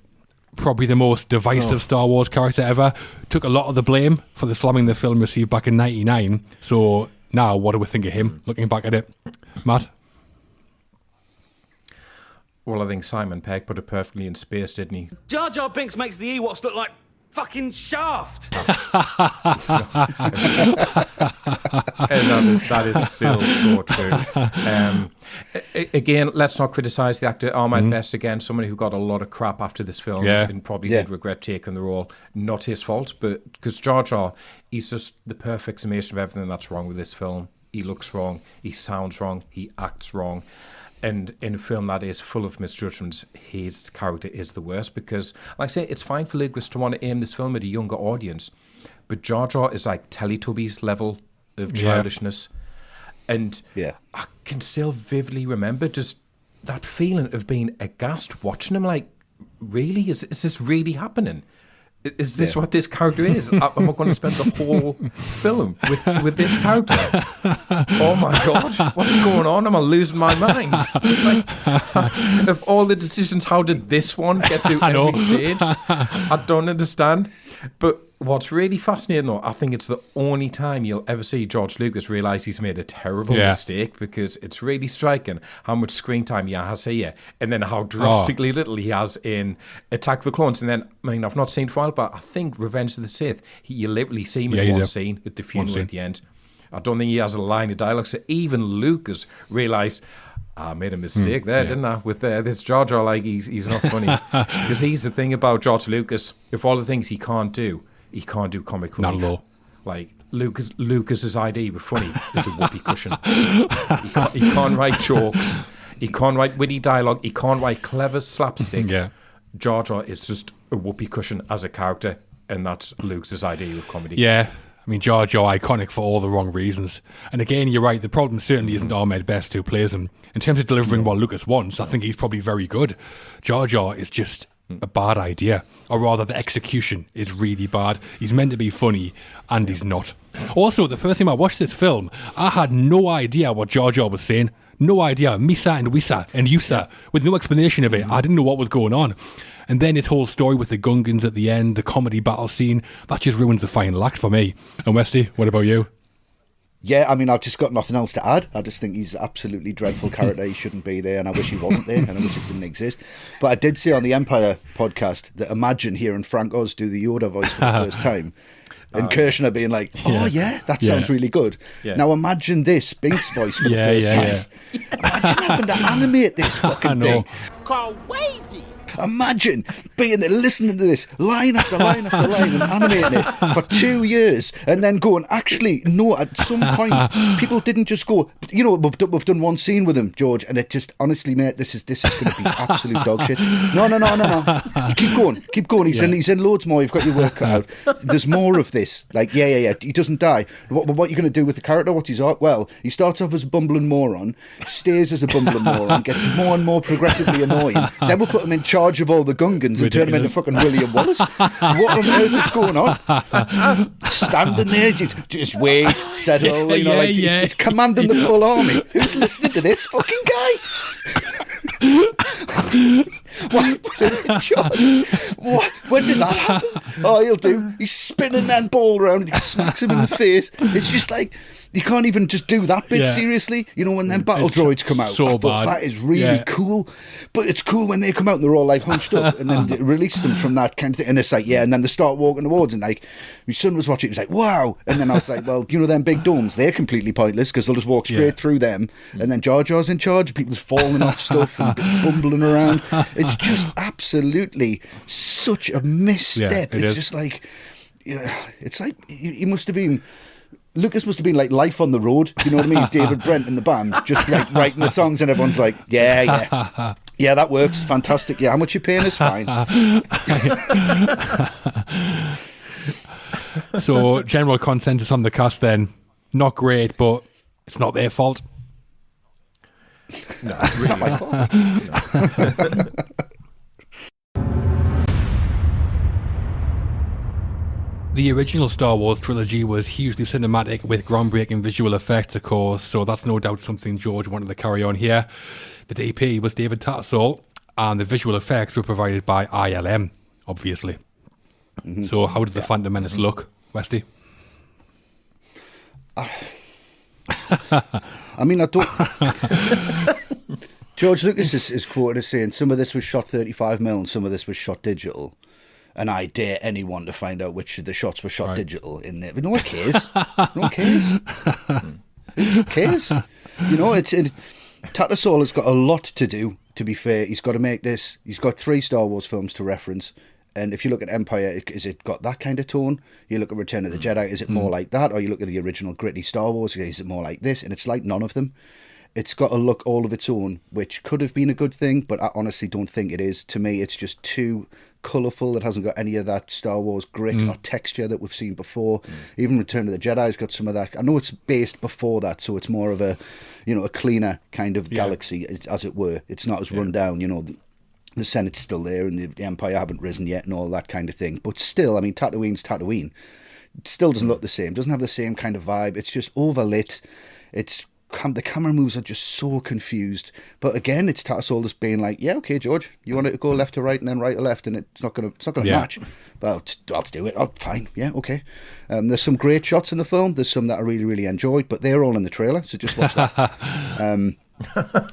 Probably the most divisive oh. Star Wars character ever. Took a lot of the blame for the slamming the film received back in ninety-nine. So now what do we think of him looking back at it? Matt? Well, I think Simon Pegg put it perfectly in space, didn't he? Jar Jar Binks makes the Ewoks look like fucking Shaft. And that is, that is still so true. Um, a- again, let's not criticise the actor Ahmed mm-hmm. Best again, somebody who got a lot of crap after this film yeah. and probably yeah. did regret taking the role. Not his fault, but because Jar Jar, he's just the perfect summation of everything that's wrong with this film. He looks wrong, he sounds wrong, he acts wrong. And in a film that is full of misjudgments, his character is the worst, because, like I say, it's fine for Lucas to want to aim this film at a younger audience, but Jar Jar is like Teletubbies level of childishness. Yeah. And yeah. I can still vividly remember just that feeling of being aghast watching him, like, really? Is, is this really happening? Is this yeah. what this character is? Am I going to spend the whole film with, with this character? Oh my God, what's going on? Am I losing my mind? Like, of all the decisions, how did this one get through every stage? I don't understand. But what's really fascinating, though, I think it's the only time you'll ever see George Lucas realise he's made a terrible yeah. mistake, because it's really striking how much screen time he has here, and then how drastically oh. little he has in Attack of the Clones. And then, I mean, I've not seen for a while, but I think Revenge of the Sith, he, you literally see him yeah, in one do. scene at the funeral at the end. I don't think he has a line of dialogue, so even Lucas realised, I made a mistake mm, there, yeah. didn't I? With uh, this Jar Jar, like, he's, he's not funny. Because he's the thing about George Lucas. If all the things he can't do, he can't do comic relief. Not at all. Like, Lucas, Lucas's idea with funny is a whoopee cushion. he, can't, he can't write jokes. He can't write witty dialogue. He can't write clever slapstick. Yeah. Jar Jar is just a whoopee cushion as a character, and that's Lucas's idea with comedy. Yeah. I mean, Jar Jar, iconic for all the wrong reasons. And again, you're right, the problem certainly isn't Ahmed Best, who plays him. In terms of delivering what Lucas wants, I think he's probably very good. Jar Jar is just a bad idea. Or rather, the execution is really bad. He's meant to be funny, and he's not. Also, the first time I watched this film, I had no idea what Jar Jar was saying. No idea. Misa and Wisa and Yusa, with no explanation of it. I didn't know what was going on. And then his whole story with the Gungans at the end, the comedy battle scene, that just ruins the final act for me. And Westy, what about you? Yeah, I mean, I've just got nothing else to add. I just think he's an absolutely dreadful character. He shouldn't be there, and I wish he wasn't there, and I wish it didn't exist. But I did see on the Empire podcast that imagine hearing Frank Oz do the Yoda voice for the first time. And uh, Kirshner being like, oh, yeah, yeah that yeah. sounds really good. Yeah. Now imagine this, Binks' voice for the yeah, first yeah, time. Yeah. Imagine having to animate this fucking thing. Crazy. Imagine being there, listening to this line after line after line and animating it for two years and then going, actually, no, at some point, people didn't just go, you know, we've, we've done one scene with him, George, and it just, honestly, mate, this is this is going to be absolute dog shit. No, no, no, no, no. Keep going. Keep going. He's, yeah. in, he's in loads more. You've got your work cut out. There's more of this. Like, yeah, yeah, yeah. He doesn't die. What, what are you going to do with the character? What's his arc? Well, he starts off as a bumbling moron, stays as a bumbling moron, gets more and more progressively annoying. Then we'll put him in charge of all the Gungans Ridiculous. and turn him into fucking William Wallace. What on earth is going on? Standing there, just, just wait, settle. Yeah, you know, yeah, like, yeah. He's commanding the full army. Who's listening to this fucking guy? Why put him in charge? What? When did that happen? Oh, he'll do. He's spinning that ball around and he smacks him in the face. It's just like, you can't even just do that bit yeah. seriously. You know, when them battle it's droids come out, so I thought, that is really yeah. cool. But it's cool when they come out and they're all like hunched up, and then they release them from that kind of thing. And it's like, yeah, and then they start walking towards, and like, my son was watching, he was like, wow. And then I was like, well, you know, them big domes, they're completely pointless because they'll just walk straight yeah. through them. And then Jar Jar's in charge, people's falling off stuff and bumbling around. It's just absolutely such a misstep. Yeah, it it's is. just like, you know, it's like, he must have been. Lucas must have been like Life on the Road, you know what I mean? David Brent and the band, just like writing the songs, and everyone's like, yeah, yeah. Yeah, that works. Fantastic. Yeah, how much you paying is fine. So, general consensus on the cast then. Not great, but it's not their fault. No, it's really not my fault. No. The original Star Wars trilogy was hugely cinematic with groundbreaking visual effects, of course, so that's no doubt something George wanted to carry on here. The D P was David Tattersall, and the visual effects were provided by I L M, obviously. Mm-hmm. So how did the yeah. Phantom Menace mm-hmm. look, Westy? Uh, I mean, I don't... George Lucas is, is quoted as saying some of this was shot thirty-five millimeter and some of this was shot digital. And I dare anyone to find out which of the shots were shot right. digital in there. But no one cares. No one cares. Who cares? You know, it's it, Tattersall has got a lot to do, to be fair. He's got to make this. He's got three Star Wars films to reference. And if you look at Empire, it, is it got that kind of tone? You look at Return of the mm. Jedi, is it more mm. like that? Or you look at the original gritty Star Wars, is it more like this? And it's like none of them. It's got a look all of its own, which could have been a good thing, but I honestly don't think it is. To me, it's just too colourful. It hasn't got any of that Star Wars grit mm. or texture that we've seen before. Mm. Even Return of the Jedi's got some of that. I know it's based before that, so it's more of a, you know, a cleaner kind of yeah. galaxy, as it were. It's not as yeah. run down, you know. The Senate's still there, and the Empire haven't risen yet, and all that kind of thing. But still, I mean, Tatooine's Tatooine. It still doesn't look the same. Doesn't have the same kind of vibe. It's just overlit. It's The camera moves are just so confused. But again, it's Tatooine just being like, yeah, okay, George, you want it to go left to right and then right to left, and it's not going to it's not going to yeah. match. But I'll, I'll do it. I'll, fine. Yeah, okay. Um, there's some great shots in the film. There's some that I really, really enjoyed, but they're all in the trailer, so just watch that. um,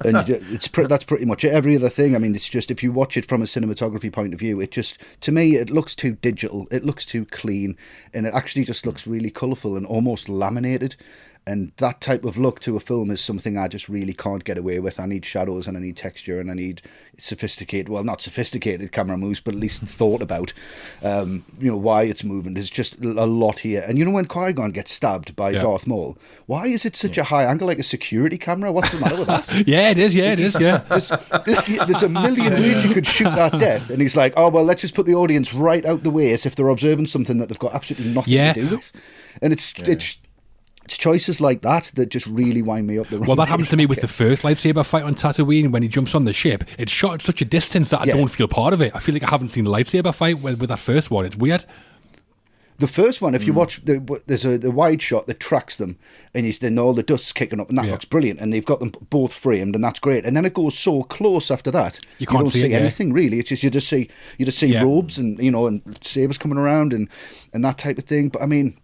and it's pre- that's pretty much it. Every other thing, I mean, it's just, if you watch it from a cinematography point of view, it just, to me, it looks too digital. It looks too clean, and it actually just looks really colourful and almost laminated. And that type of look to a film is something I just really can't get away with. I need shadows and I need texture and I need sophisticated, well, not sophisticated camera moves, but at least thought about, um, you know, why it's moving. There's just a lot here. And you know, when Qui-Gon gets stabbed by yeah. Darth Maul, why is it such yeah. a high angle, like a security camera? What's the matter with that? yeah, it is. Yeah, it is. Yeah. There's, there's, there's a million ways you could shoot that death. And he's like, oh, well, let's just put the audience right out the way as if they're observing something that they've got absolutely nothing yeah. to do with. And it's, yeah. it's, It's choices like that that just really wind me up. The well, that happened to me with the first lightsaber fight on Tatooine when he jumps on the ship. It's shot at such a distance that I yeah. don't feel part of it. I feel like I haven't seen the lightsaber fight with, with that first one. It's weird. The first one, if mm. you watch, the, there's a the wide shot that tracks them, and you then all the dust's kicking up, and that yeah. looks brilliant, and they've got them both framed, and that's great. And then it goes so close after that, you, can't you don't see, see it, yeah. anything really. It's just you just see you just see yeah. robes and you know and sabers coming around and and that type of thing. But I mean.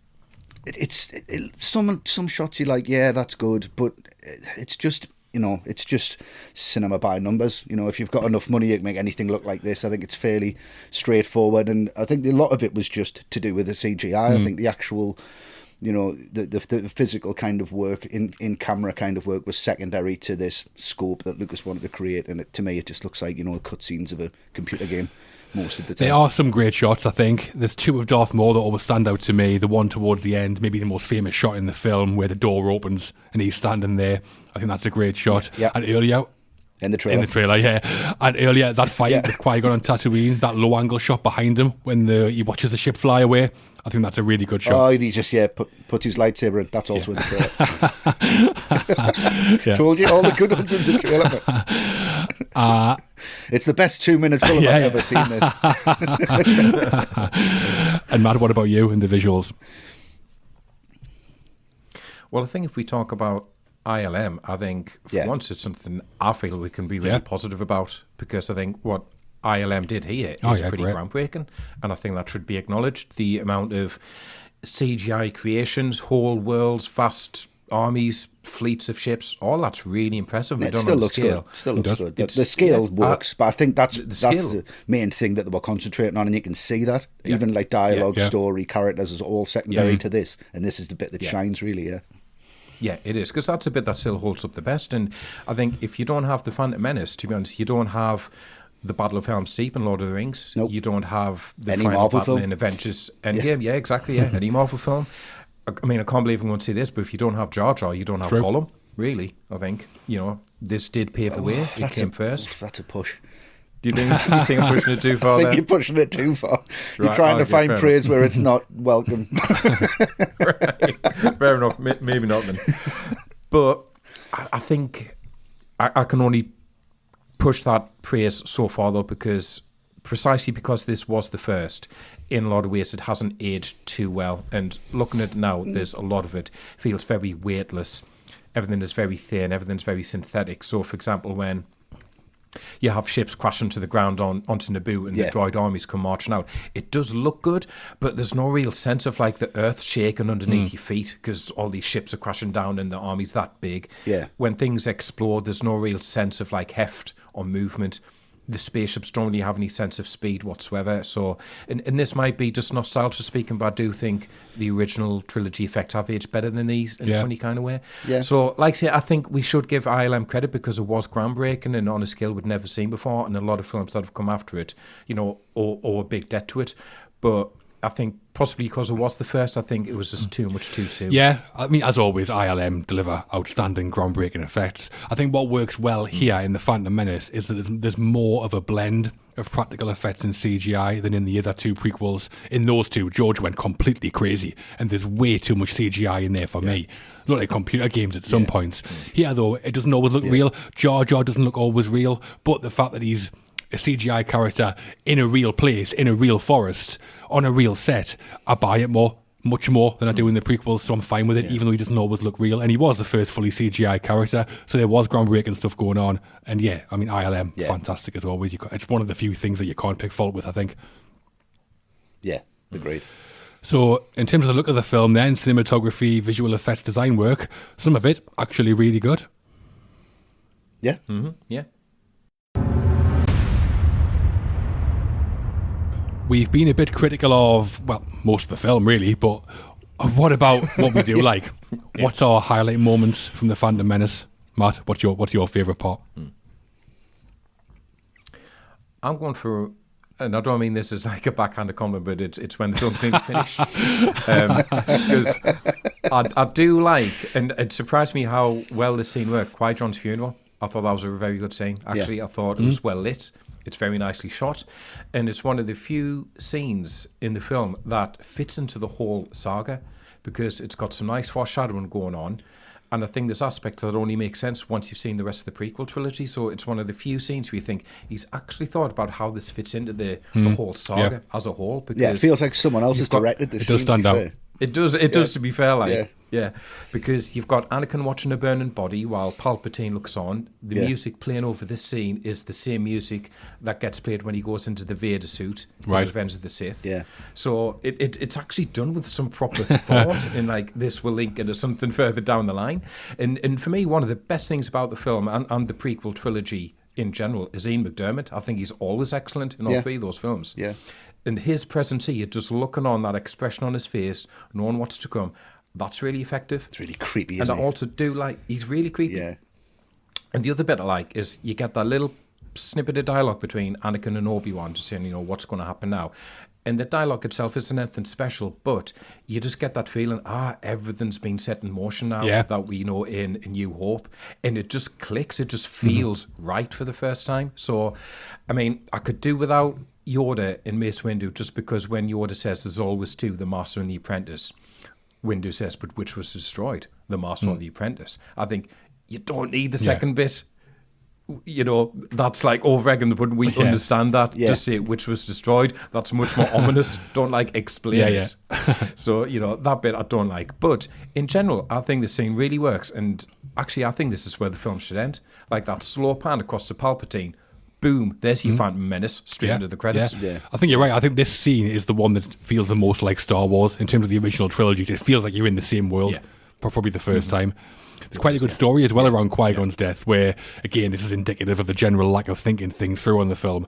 It, it's it, it, some some shots you're like, yeah, that's good, but it, it's just you know, it's just cinema by numbers. You know, if you've got enough money, you can make anything look like this. I think it's fairly straightforward, and I think a lot of it was just to do with the C G I. Mm. I think the actual, you know, the, the the physical kind of work in in camera kind of work was secondary to this scope that Lucas wanted to create. And it, to me, it just looks like you know, cutscenes of a computer game. Most of the time. There are some great shots, I think. There's two of Darth Maul that always stand out to me. The one towards the end, maybe the most famous shot in the film, where the door opens and he's standing there. I think that's a great shot. Yeah. And earlier... In the trailer. In the trailer, yeah. And earlier, that fight yeah. with Qui-Gon on Tatooine, that low-angle shot behind him when the, he watches the ship fly away, I think that's a really good shot. Oh, and he just, yeah, put, put his lightsaber in. That's also yeah. in the trailer. yeah. Told you, all the good ones in the trailer. Uh, it's the best two-minute film yeah, I've yeah. ever seen this. And Matt, what about you and the visuals? Well, I think if we talk about I L M, I think for yeah. once it's something I feel we can be really yeah. positive about, because I think what I L M did here is oh, yeah, pretty great. groundbreaking, and I think that should be acknowledged. The amount of C G I creations, whole worlds, vast armies, fleets of ships, all that's really impressive. It still looks good. Still looks good. The, the scale yeah, works, uh, but I think that's the, the that's scale. the main thing that they were concentrating on, and you can see that yeah. even like dialogue, yeah, yeah. story, characters is all secondary yeah. to this, and this is the bit that yeah. shines really. Yeah. Yeah, it is, because that's a bit that still holds up the best. And I think if you don't have The Phantom Menace, to be honest, you don't have the Battle of Helm's Deep in Lord of the Rings. Nope. You don't have the Any final Marvel battle film? in Avengers Endgame. Yeah, yeah exactly. Yeah, Any Marvel film. I mean, I can't believe I'm going to see this, but if you don't have Jar Jar, you don't have True. Gollum, really, I think. You know, this did pave the way. It came a, first. That's a push. Do you think, you think I'm pushing it too far? I think then? you're pushing it too far. You're right, trying oh, to okay, find praise enough. where it's not welcome. right. Fair enough. M- maybe not then. But I, I think I, I can only push that praise so far, though, because precisely because this was the first, in a lot of ways, it hasn't aged too well. And looking at it now, mm. there's a lot of it feels very weightless. Everything is very thin. Everything's very synthetic. So, for example, when you have ships crashing to the ground on onto Naboo and yeah. the droid armies come marching out. It does look good, but there's no real sense of like the earth shaking underneath mm. your feet, because all these ships are crashing down and the army's that big. Yeah. When things explode, there's no real sense of like heft or movement. The spaceships don't really have any sense of speed whatsoever. So, and, and this might be just nostalgia speaking, but I do think the original trilogy effects have aged better than these in yeah. a funny kind of way. Yeah. So, like I say, I think we should give I L M credit, because it was groundbreaking and on a scale we'd never seen before, and a lot of films that have come after it, you know, owe, owe a big debt to it. But I think possibly because it was the first, I think it was just too much too soon. Yeah, I mean, as always, I L M deliver outstanding, groundbreaking effects. I think what works well here in The Phantom Menace is that there's, there's more of a blend of practical effects and C G I than in the other two prequels. In those two, George went completely crazy, and there's way too much C G I in there for yeah. me. It looked like computer games at some yeah. points. Yeah. Here, though, it doesn't always look yeah. real. Jar Jar doesn't look always real, but the fact that he's a C G I character in a real place, in a real forest, on a real set, I buy it more, much more than I do in the prequels, so I'm fine with it, yeah. even though he doesn't always look real. And he was the first fully C G I character, so there was groundbreaking stuff going on. And yeah, I mean, I L M, yeah. fantastic as always. You can't, it's one of the few things that you can't pick fault with, I think. Yeah, agreed. So in terms of the look of the film then, cinematography, visual effects, design work, some of it actually really good. Yeah. Mm-hmm. Yeah. We've been a bit critical of, well, most of the film really, but what about what we do like? yeah. What's our highlight moments from The Phantom Menace? Matt, what's your what's your favourite part? I'm going for, and I don't mean this as like a backhanded comment, but it's, it's when the film seems finished. Because um, I, I do like, and it surprised me how well this scene worked, Qui-Gon's funeral. I thought that was a very good scene. Actually, yeah. I thought mm-hmm. it was well lit. It's very nicely shot, and it's one of the few scenes in the film that fits into the whole saga because it's got some nice foreshadowing going on, and I think there's aspects that only make sense once you've seen the rest of the prequel trilogy, so it's one of the few scenes where you think he's actually thought about how this fits into the, mm. the whole saga yeah. as a whole. Because yeah, it feels like someone else has got, directed this It does stand out. It does, it yeah. does, to be fair, like... Yeah. Yeah, because you've got Anakin watching a burning body while Palpatine looks on. The yeah. music playing over this scene is the same music that gets played when he goes into the Vader suit in right. Revenge of the Sith. Yeah. So it, it it's actually done with some proper thought and like this will link into something further down the line. And and for me, one of the best things about the film and, and the prequel trilogy in general is Ian McDiarmid. I think he's always excellent in all yeah. three of those films. Yeah. And his presence here, just looking on, that expression on his face, knowing what's to come, that's really effective. It's really creepy, isn't it? And I also do like, he's really creepy. Yeah. And the other bit I like is you get that little snippet of dialogue between Anakin and Obi-Wan just saying, you know, what's going to happen now. And the dialogue itself isn't anything special, but you just get that feeling, ah, everything's been set in motion now yeah. that we know in, in New Hope. And it just clicks. It just feels mm-hmm. right for the first time. So, I mean, I could do without Yoda and Mace Windu just because when Yoda says there's always two, the master and the apprentice, Windu says, but which was destroyed, the master mm. or the apprentice. I think you don't need the yeah. second bit. You know, that's like over egging the pudding. We yeah. understand that. Yeah. Just say which was destroyed. That's much more ominous. Don't like explain yeah, it. Yeah. So, you know, that bit I don't like. But in general, I think the scene really works. And actually, I think this is where the film should end. Like that slow pan across the Palpatine. Boom, there's your mm-hmm. Phantom Menace, straight yeah, into the credits. Yeah. Yeah. I think you're right. I think this scene is the one that feels the most like Star Wars in terms of the original trilogy. It feels like you're in the same world, yeah. probably the first mm-hmm. time. There's quite a good story as well yeah. around Qui-Gon's yeah. death, where, again, this is indicative of the general lack of thinking things through on the film.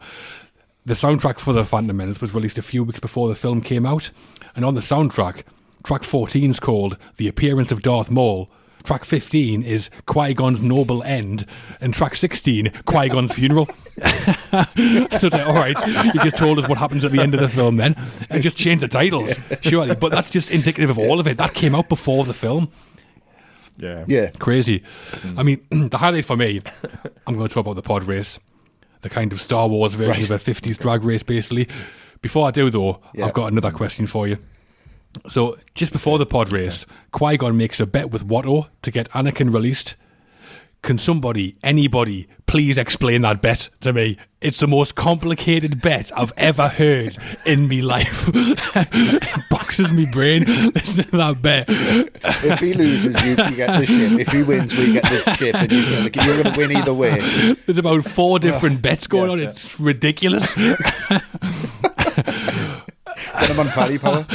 The soundtrack for The Phantom Menace was released a few weeks before the film came out, and on the soundtrack, track fourteen is called The Appearance of Darth Maul, track fifteen is Qui-Gon's Noble End, and track sixteen, Qui-Gon's Funeral. So it's like, all right, you just told us what happens at the end of the film then, and just change the titles, surely. But that's just indicative of all of it. That came out before the film. Yeah. Yeah. Crazy. Mm. I mean, the highlight for me, I'm going to talk about the pod race, the kind of Star Wars version right. of a fifties drag race, basically. Before I do, though, yeah. I've got another question for you. So, just before the pod race, okay. Qui-Gon makes a bet with Watto to get Anakin released. Can somebody, anybody, please explain that bet to me? It's the most complicated bet I've ever heard in me life. It boxes me brain listening to that bet. If he loses, you, you get the ship. If he wins, we get the ship. And you get the, you're going to win either way. There's about four different oh, bets going yeah, on. Yeah. It's ridiculous. Get him on Valley Power.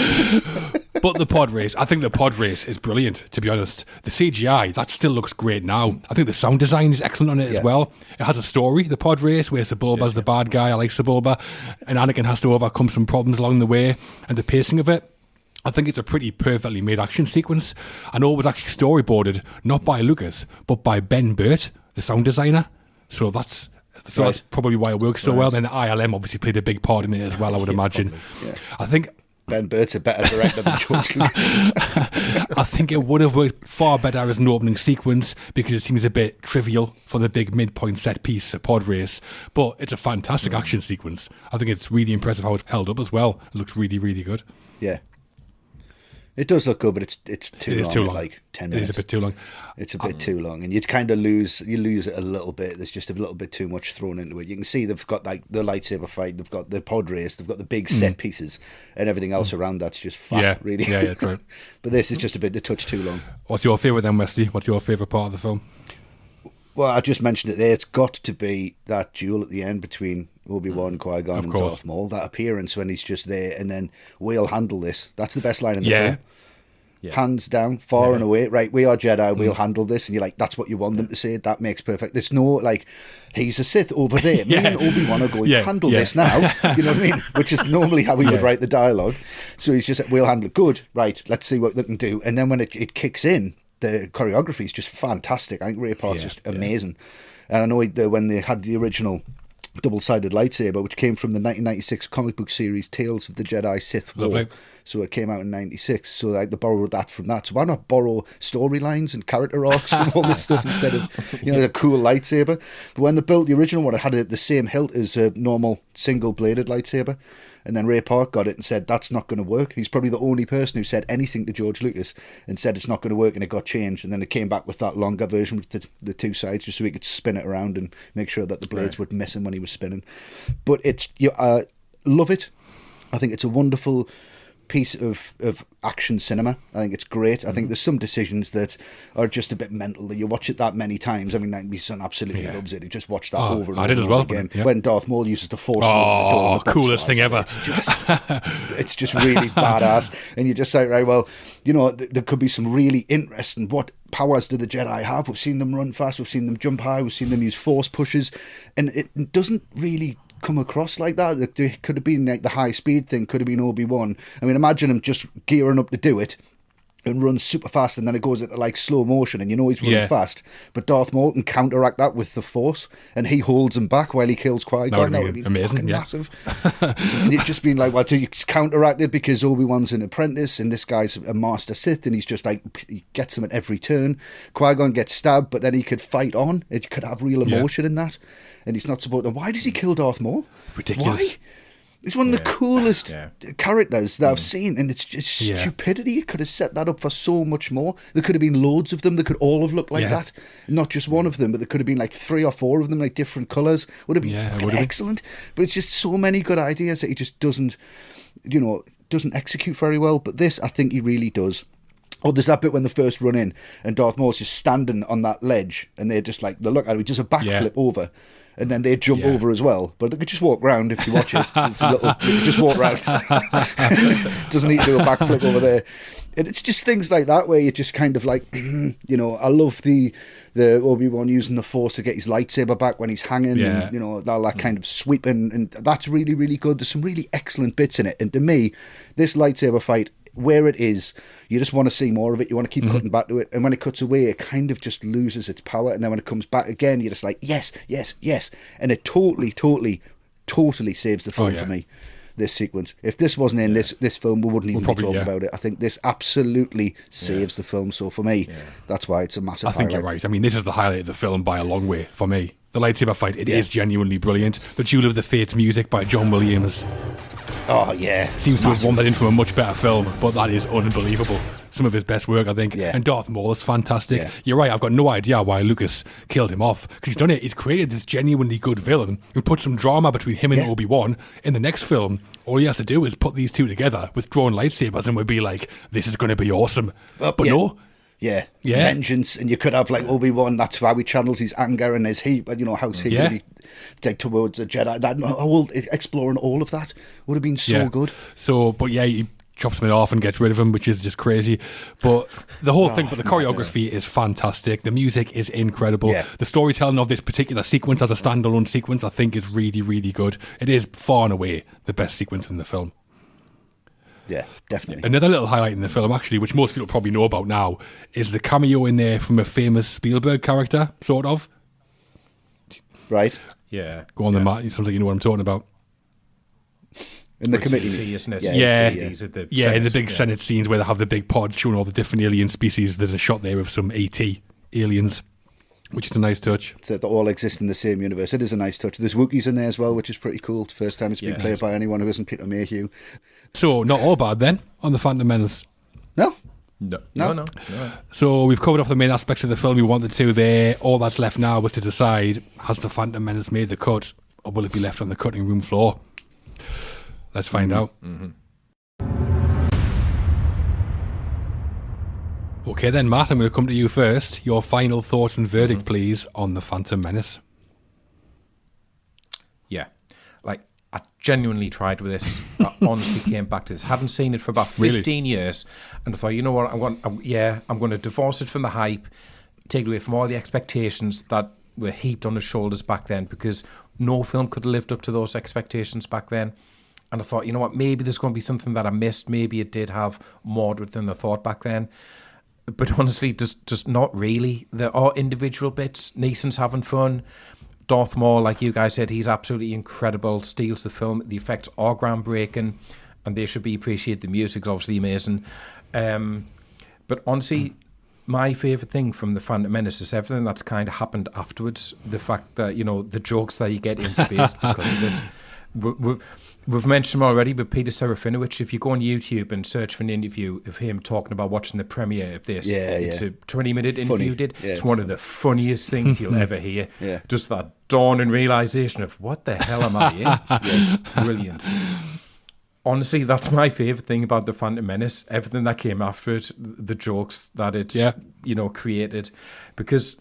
But the pod race, I think the pod race is brilliant, to be honest. The C G I, that still looks great now. I think the sound design is excellent on it yeah. as well. It has a story, the pod race, where Sebulba's yeah. the bad guy. I like Sebulba. And Anakin has to overcome some problems along the way. And the pacing of it, I think it's a pretty perfectly made action sequence. I know it was actually storyboarded, not by Lucas, but by Ben Burt, the sound designer. So that's... So right. that's probably why it works so right. well. Then the I L M obviously played a big part in it as well, I would yeah, imagine. Yeah. I think Ben Burtt's a better director than George Lucas. I think it would have worked far better as an opening sequence because it seems a bit trivial for the big midpoint set piece at pod race, but it's a fantastic mm. action sequence. I think it's really impressive how it's held up as well. It looks really, really good. Yeah. It does look good, but it's it's too it long. It's too long. Like ten minutes. It is a bit too long. It's a bit um, too long, and you'd kind of lose you lose it a little bit. There's just a little bit too much thrown into it. You can see they've got like the lightsaber fight, they've got the pod race, they've got the big set mm. pieces, and everything else mm. around that's just fat, yeah, really. Yeah, yeah, true. But this is just a bit a touch too long. What's your favourite then, Wesley? What's your favourite part of the film? Well, I just mentioned it there. It's got to be that duel at the end between Obi-Wan, Qui-Gon, and Darth Maul. That appearance when he's just there, and then we'll handle this. That's the best line in the yeah. film. Yeah. Hands down, far yeah. and away. Right, we are Jedi, we'll mm. handle this. And you're like, that's what you want yeah. them to say. That makes perfect. There's no, like, he's a Sith over there. yeah. Me and Obi-Wan are going yeah. to handle yeah. this now. You know what I mean? Which is normally how we yeah. would write the dialogue. So he's just, we'll handle it. Good, right, let's see what they can do. And then when it, it kicks in, the choreography is just fantastic. I think Ray Park's yeah. just amazing. Yeah. And I know he, the, when they had the original double-sided lightsaber, which came from the nineteen ninety-six comic book series Tales of the Jedi Sith War. Lovely. So it came out in ninety-six, so like they borrowed that from that. So why not borrow storylines and character arcs and all this stuff instead of, you know, the cool lightsaber? But when they built the original one, it had a, the same hilt as a normal single-bladed lightsaber, and then Ray Park got it and said, that's not going to work. He's probably the only person who said anything to George Lucas and said it's not going to work, and it got changed, and then it came back with that longer version with the, the two sides just so he could spin it around and make sure that the blades right. would miss him when he was spinning. But it's, you uh, love it. I think it's a wonderful piece of, of action cinema. I think it's great. I think there's some decisions that are just a bit mental that you watch it that many times. I mean, like, my son absolutely yeah. loves it. He just watched that oh, over and I did over as well, again. Yeah. When Darth Maul uses the Force, oh, the coolest thing ever! It's just, it's just really badass. And you just say, right, well, you know, th- there could be some really interesting what. powers do the Jedi have? We've seen them run fast, we've seen them jump high, we've seen them use force pushes, and it doesn't really come across like that. It could have been like the high speed thing, could have been Obi-Wan. I mean, imagine him just gearing up to do it and runs super fast, and then it goes into like slow motion, and you know he's running yeah. fast. But Darth Maul can counteract that with the Force, and he holds him back while he kills Qui-Gon. That would no, be amazing, yeah. massive. And it's just been like, well, so you counteract it because Obi-Wan's an apprentice, and this guy's a master Sith, and he's just like he gets him at every turn. Qui-Gon gets stabbed, but then he could fight on. It could have real emotion yeah. in that, and he's not supposed to. Why does he kill Darth Maul? Ridiculous. Why? It's one of yeah. the coolest yeah. characters that I've seen, and it's just yeah. stupidity. You could have set that up for so much more. There could have been loads of them that could all have looked like yeah. that. Not just one of them, but there could have been like three or four of them, like different colours. Would have been yeah, fucking excellent. Been. But it's just so many good ideas that he just doesn't, you know, doesn't execute very well. But this, I think he really does. Oh, there's that bit when they first run in, and Darth Maul's just standing on that ledge, and they're just like, they look at him, just a backflip yeah. over. And then they jump yeah. over as well. But they could just walk round if you watch it. It's a little, just walk round. Doesn't need to do a backflip over there. And it's just things like that where you're just kind of like, you know, I love the the Obi-Wan using the Force to get his lightsaber back when he's hanging. Yeah. And, you know, that, that kind of sweeping. And that's really, really good. There's some really excellent bits in it. And to me, this lightsaber fight, where it is, you just want to see more of it. You want to keep mm-hmm. cutting back to it, and when it cuts away, it kind of just loses its power. And then when it comes back again, you're just like, yes, yes, yes, and it totally, totally, totally saves the film oh, yeah. for me. This sequence, if this wasn't in yeah. this this film, we wouldn't even we'll probably, be talking yeah. about it. I think this absolutely saves yeah. the film. So for me, yeah. that's why it's a massive. I think highlight. You're right. I mean, this is the highlight of the film by a long way for me. The lightsaber fight, it yeah. is genuinely brilliant. The Duel of the Fates music by John Williams. Oh, yeah. Seems to have won that in from a much better film, but that is unbelievable. Some of his best work, I think. Yeah. And Darth Maul is fantastic. Yeah. You're right, I've got no idea why Lucas killed him off, because he's done it. He's created this genuinely good villain and put some drama between him and yeah. Obi-Wan. In the next film, all he has to do is put these two together with drawn lightsabers, and we'd be like, this is going to be awesome. Uh, but yeah. no. Yeah. yeah, vengeance, and you could have like Obi-Wan. That's how he channels his anger and his heat, but you know how he yeah. really take towards the Jedi. That whole exploring all of that would have been so yeah. good. So, but yeah, he chops him off and gets rid of him, which is just crazy. But the whole oh, thing, but the choreography is fantastic. The music is incredible. Yeah. The storytelling of this particular sequence as a standalone sequence, I think, is really, really good. It is far and away the best sequence in the film. Yeah, definitely. Another little highlight in the film, actually, which most people probably know about now, is the cameo in there from a famous Spielberg character, sort of. Right. Yeah. Go on yeah. the mat, something you know what I'm talking about. In the committee, tea, isn't it? Yeah, yeah, tea, yeah. At the yeah Senate, in the big yeah. Senate scenes where they have the big pod showing all the different alien species. There's a shot there of some A T aliens, which is a nice touch. So they all exist in the same universe. It is a nice touch. There's Wookiees in there as well, which is pretty cool. It's the first time it's been yeah, played it by anyone who isn't Peter Mayhew. So not all bad then on The Phantom Menace. No. No. No. no, no, no. So we've covered off the main aspects of the film we wanted to there. All that's left now was to decide, has The Phantom Menace made the cut, or will it be left on the cutting room floor? Let's find mm-hmm. out. Mm-hmm. Okay then, Matt, I'm going to come to you first. Your final thoughts and verdict, mm-hmm. please, on The Phantom Menace. Yeah. Like, I genuinely tried with this. I honestly came back to this. I haven't seen it for about fifteen really? years. And I thought, you know what, I want, I, yeah, I'm going to divorce it from the hype, take it away from all the expectations that were heaped on the shoulders back then, because no film could have lived up to those expectations back then. And I thought, you know what, maybe there's going to be something that I missed. Maybe it did have more to it than I thought back then. But honestly, just just not really. There are individual bits. Neeson's having fun. Darth Maul, like you guys said, he's absolutely incredible. Steals the film. The effects are groundbreaking, and they should be appreciated. The music's obviously amazing. Um, but honestly, my favourite thing from The Phantom Menace is everything that's kind of happened afterwards. The fact that, you know, the jokes that you get in space because of it. We're, we're, We've mentioned him already, but Peter Serafinowicz, if you go on YouTube and search for an interview of him talking about watching the premiere of this, yeah, yeah. it's a twenty-minute interview did. Yeah, it's, it's one funny. of the funniest things you'll ever hear. Yeah. Just that dawning realisation of, what the hell am I in? Yeah, it's brilliant. Honestly, that's my favourite thing about The Phantom Menace. Everything that came after it, the jokes that it yeah. you know, created. Because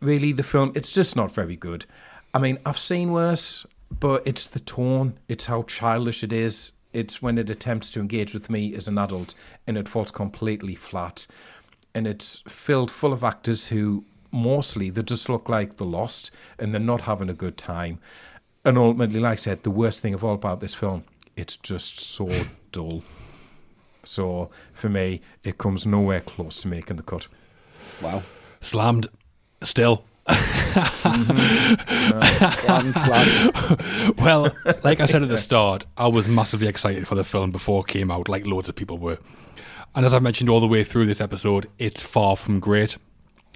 really, the film, it's just not very good. I mean, I've seen worse. But it's the tone, it's how childish it is, it's when it attempts to engage with me as an adult and it falls completely flat. And it's filled full of actors who mostly, they just look like they're lost and they're not having a good time. And ultimately, like I said, the worst thing of all about this film, it's just so dull. So for me, it comes nowhere close to making the cut. Wow. Slammed. Still. mm-hmm. no, well, like I said at the start, I was massively excited for the film before it came out, like loads of people were. And as I've mentioned all the way through this episode, it's far from great.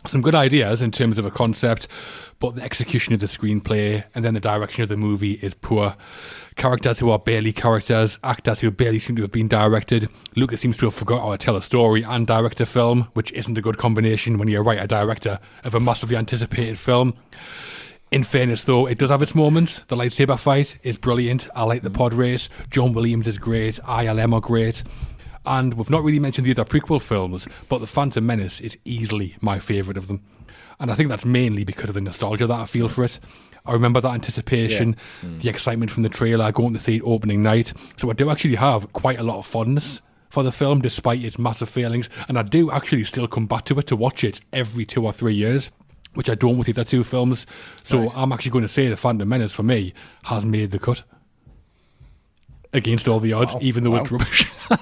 Some good ideas in terms of a concept, but the execution of the screenplay and then the direction of the movie is poor. Characters who are barely characters, actors who barely seem to have been directed. Lucas seems to have forgotten how to tell a story and direct a film, which isn't a good combination when you're a writer-director of a massively anticipated film. In fairness, though, it does have its moments. The lightsaber fight is brilliant. I like the pod race. John Williams is great. I L M are great. And we've not really mentioned the other prequel films, but The Phantom Menace is easily my favourite of them. And I think that's mainly because of the nostalgia that I feel for it. I remember that anticipation, yeah. mm. the excitement from the trailer, going to see it opening night. So I do actually have quite a lot of fondness for the film, despite its massive failings. And I do actually still come back to it to watch it every two or three years, which I don't with the other two films. So right. I'm actually going to say The Phantom Menace, for me, has made the cut. Against all the odds, wow. even though wow. it's rubbish. Wow.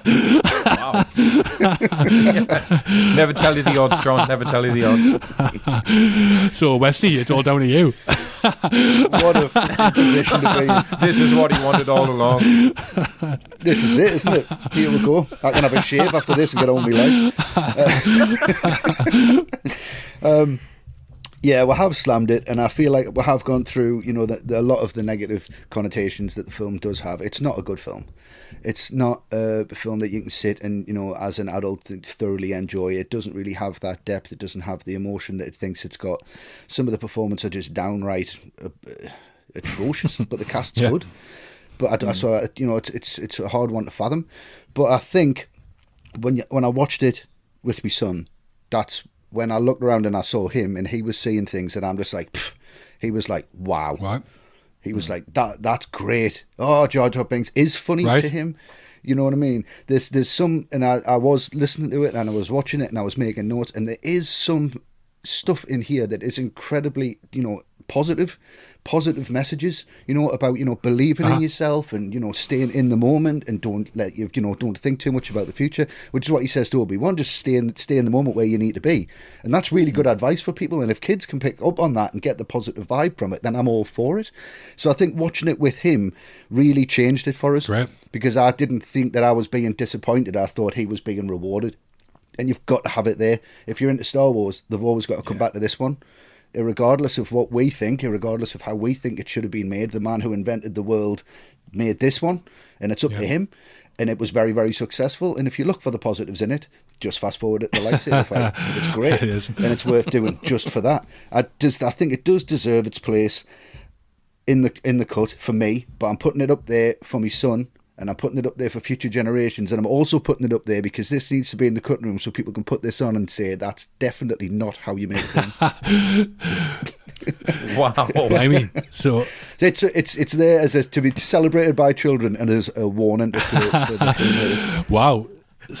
Never tell you the odds, John. Never tell you the odds. So, Westy, it's all down to you. What a fucking position to be in. This is what he wanted all along. This is it, isn't it? Here we go. I can have a shave after this and get on with my life. Uh, um... Yeah, we have slammed it, and I feel like we have gone through, you know, the, the, a lot of the negative connotations that the film does have. It's not a good film. It's not a film that you can sit and, you know, as an adult, thoroughly enjoy. It doesn't really have that depth. It doesn't have the emotion that it thinks it's got. Some of the performances are just downright uh, atrocious, but the cast's yeah. good. But I, mm. so I, you know, it's it's it's a hard one to fathom. But I think when you, when I watched it with my son, that's when I looked around and I saw him and he was seeing things and I'm just like, pff. He was like, wow. Right. He was mm. like, that that's great. Oh, Jar Jar Binks is funny right. to him. You know what I mean? There's there's some, and I, I was listening to it and I was watching it and I was making notes, and there is some stuff in here that is incredibly, you know, positive, positive messages, you know, about, you know, believing uh-huh. in yourself and, you know, staying in the moment and don't let you, you know, don't think too much about the future, which is what he says to Obi-Wan, just stay in, stay in the moment where you need to be. And that's really good advice for people. And if kids can pick up on that and get the positive vibe from it, then I'm all for it. So I think watching it with him really changed it for us, right? Because I didn't think that I was being disappointed. I thought he was being rewarded. And you've got to have it there. If you're into Star Wars, they've always got to come yeah. back to this one. Irregardless of what we think, irregardless of how we think it should have been made, the man who invented the world made this one, and it's up yeah. to him. And it was very, very successful. And if you look for the positives in it, just fast forward at the lightsaber fight. It's great. It is. And it's worth doing just for that. I, just, I think it does deserve its place in the in the cut for me, but I'm putting it up there for my son. And I'm putting it up there for future generations. And I'm also putting it up there because this needs to be in the cutting room so people can put this on and say, that's definitely not how you make them. Wow. I mean, so... It's it's it's there as a, to be celebrated by children and as a warning. To the wow.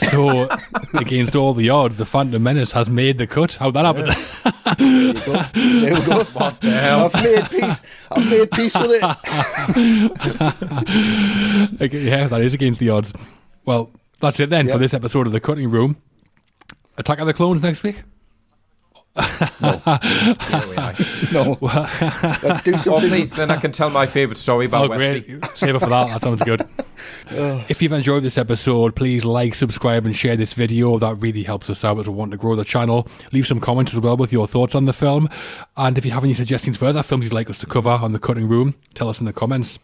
So, against all the odds, the Phantom Menace has made the cut. How'd that happen? Yeah. There you go. There we go. What the hell? I've made peace. I've made peace with it. Okay, yeah, that is against the odds. Well, that's it then yep. for this episode of The Cutting Room. Attack of the Clones next week? No. No. Let's do something. Well, please, then I can tell my favourite story about oh, Westy. Save it for that. That sounds good. Oh. If you've enjoyed this episode, please like, subscribe, and share this video. That really helps us out as we want to grow the channel. Leave some comments as well with your thoughts on the film. And if you have any suggestions for other films you'd like us to cover on The Cutting Room, tell us in the comments.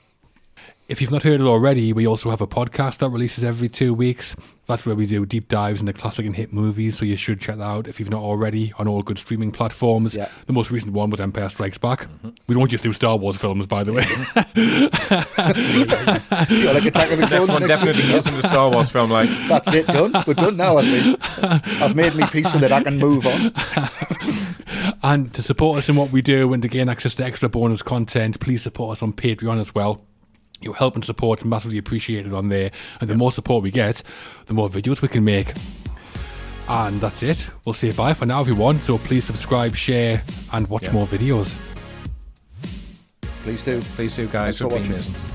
If you've not heard it already, we also have a podcast that releases every two weeks. That's where we do deep dives into classic and hit movies, so you should check that out if you've not already on all good streaming platforms. Yeah. The most recent one was Empire Strikes Back. Mm-hmm. We don't just do Star Wars films, by the way. You're like Attack of the Clones. Next one definitely isn't a Star Wars film. Like that's it, done. We're done now. I think I've made me peace with it. I can move on. And to support us in what we do and to gain access to extra bonus content, please support us on Patreon as well. Your help and support is massively appreciated on there, and the yep. more support we get, the more videos we can make. And that's it. We'll say bye for now, everyone. So please subscribe, share, and watch yep. more videos. Please do, please do, guys. Thanks for watching.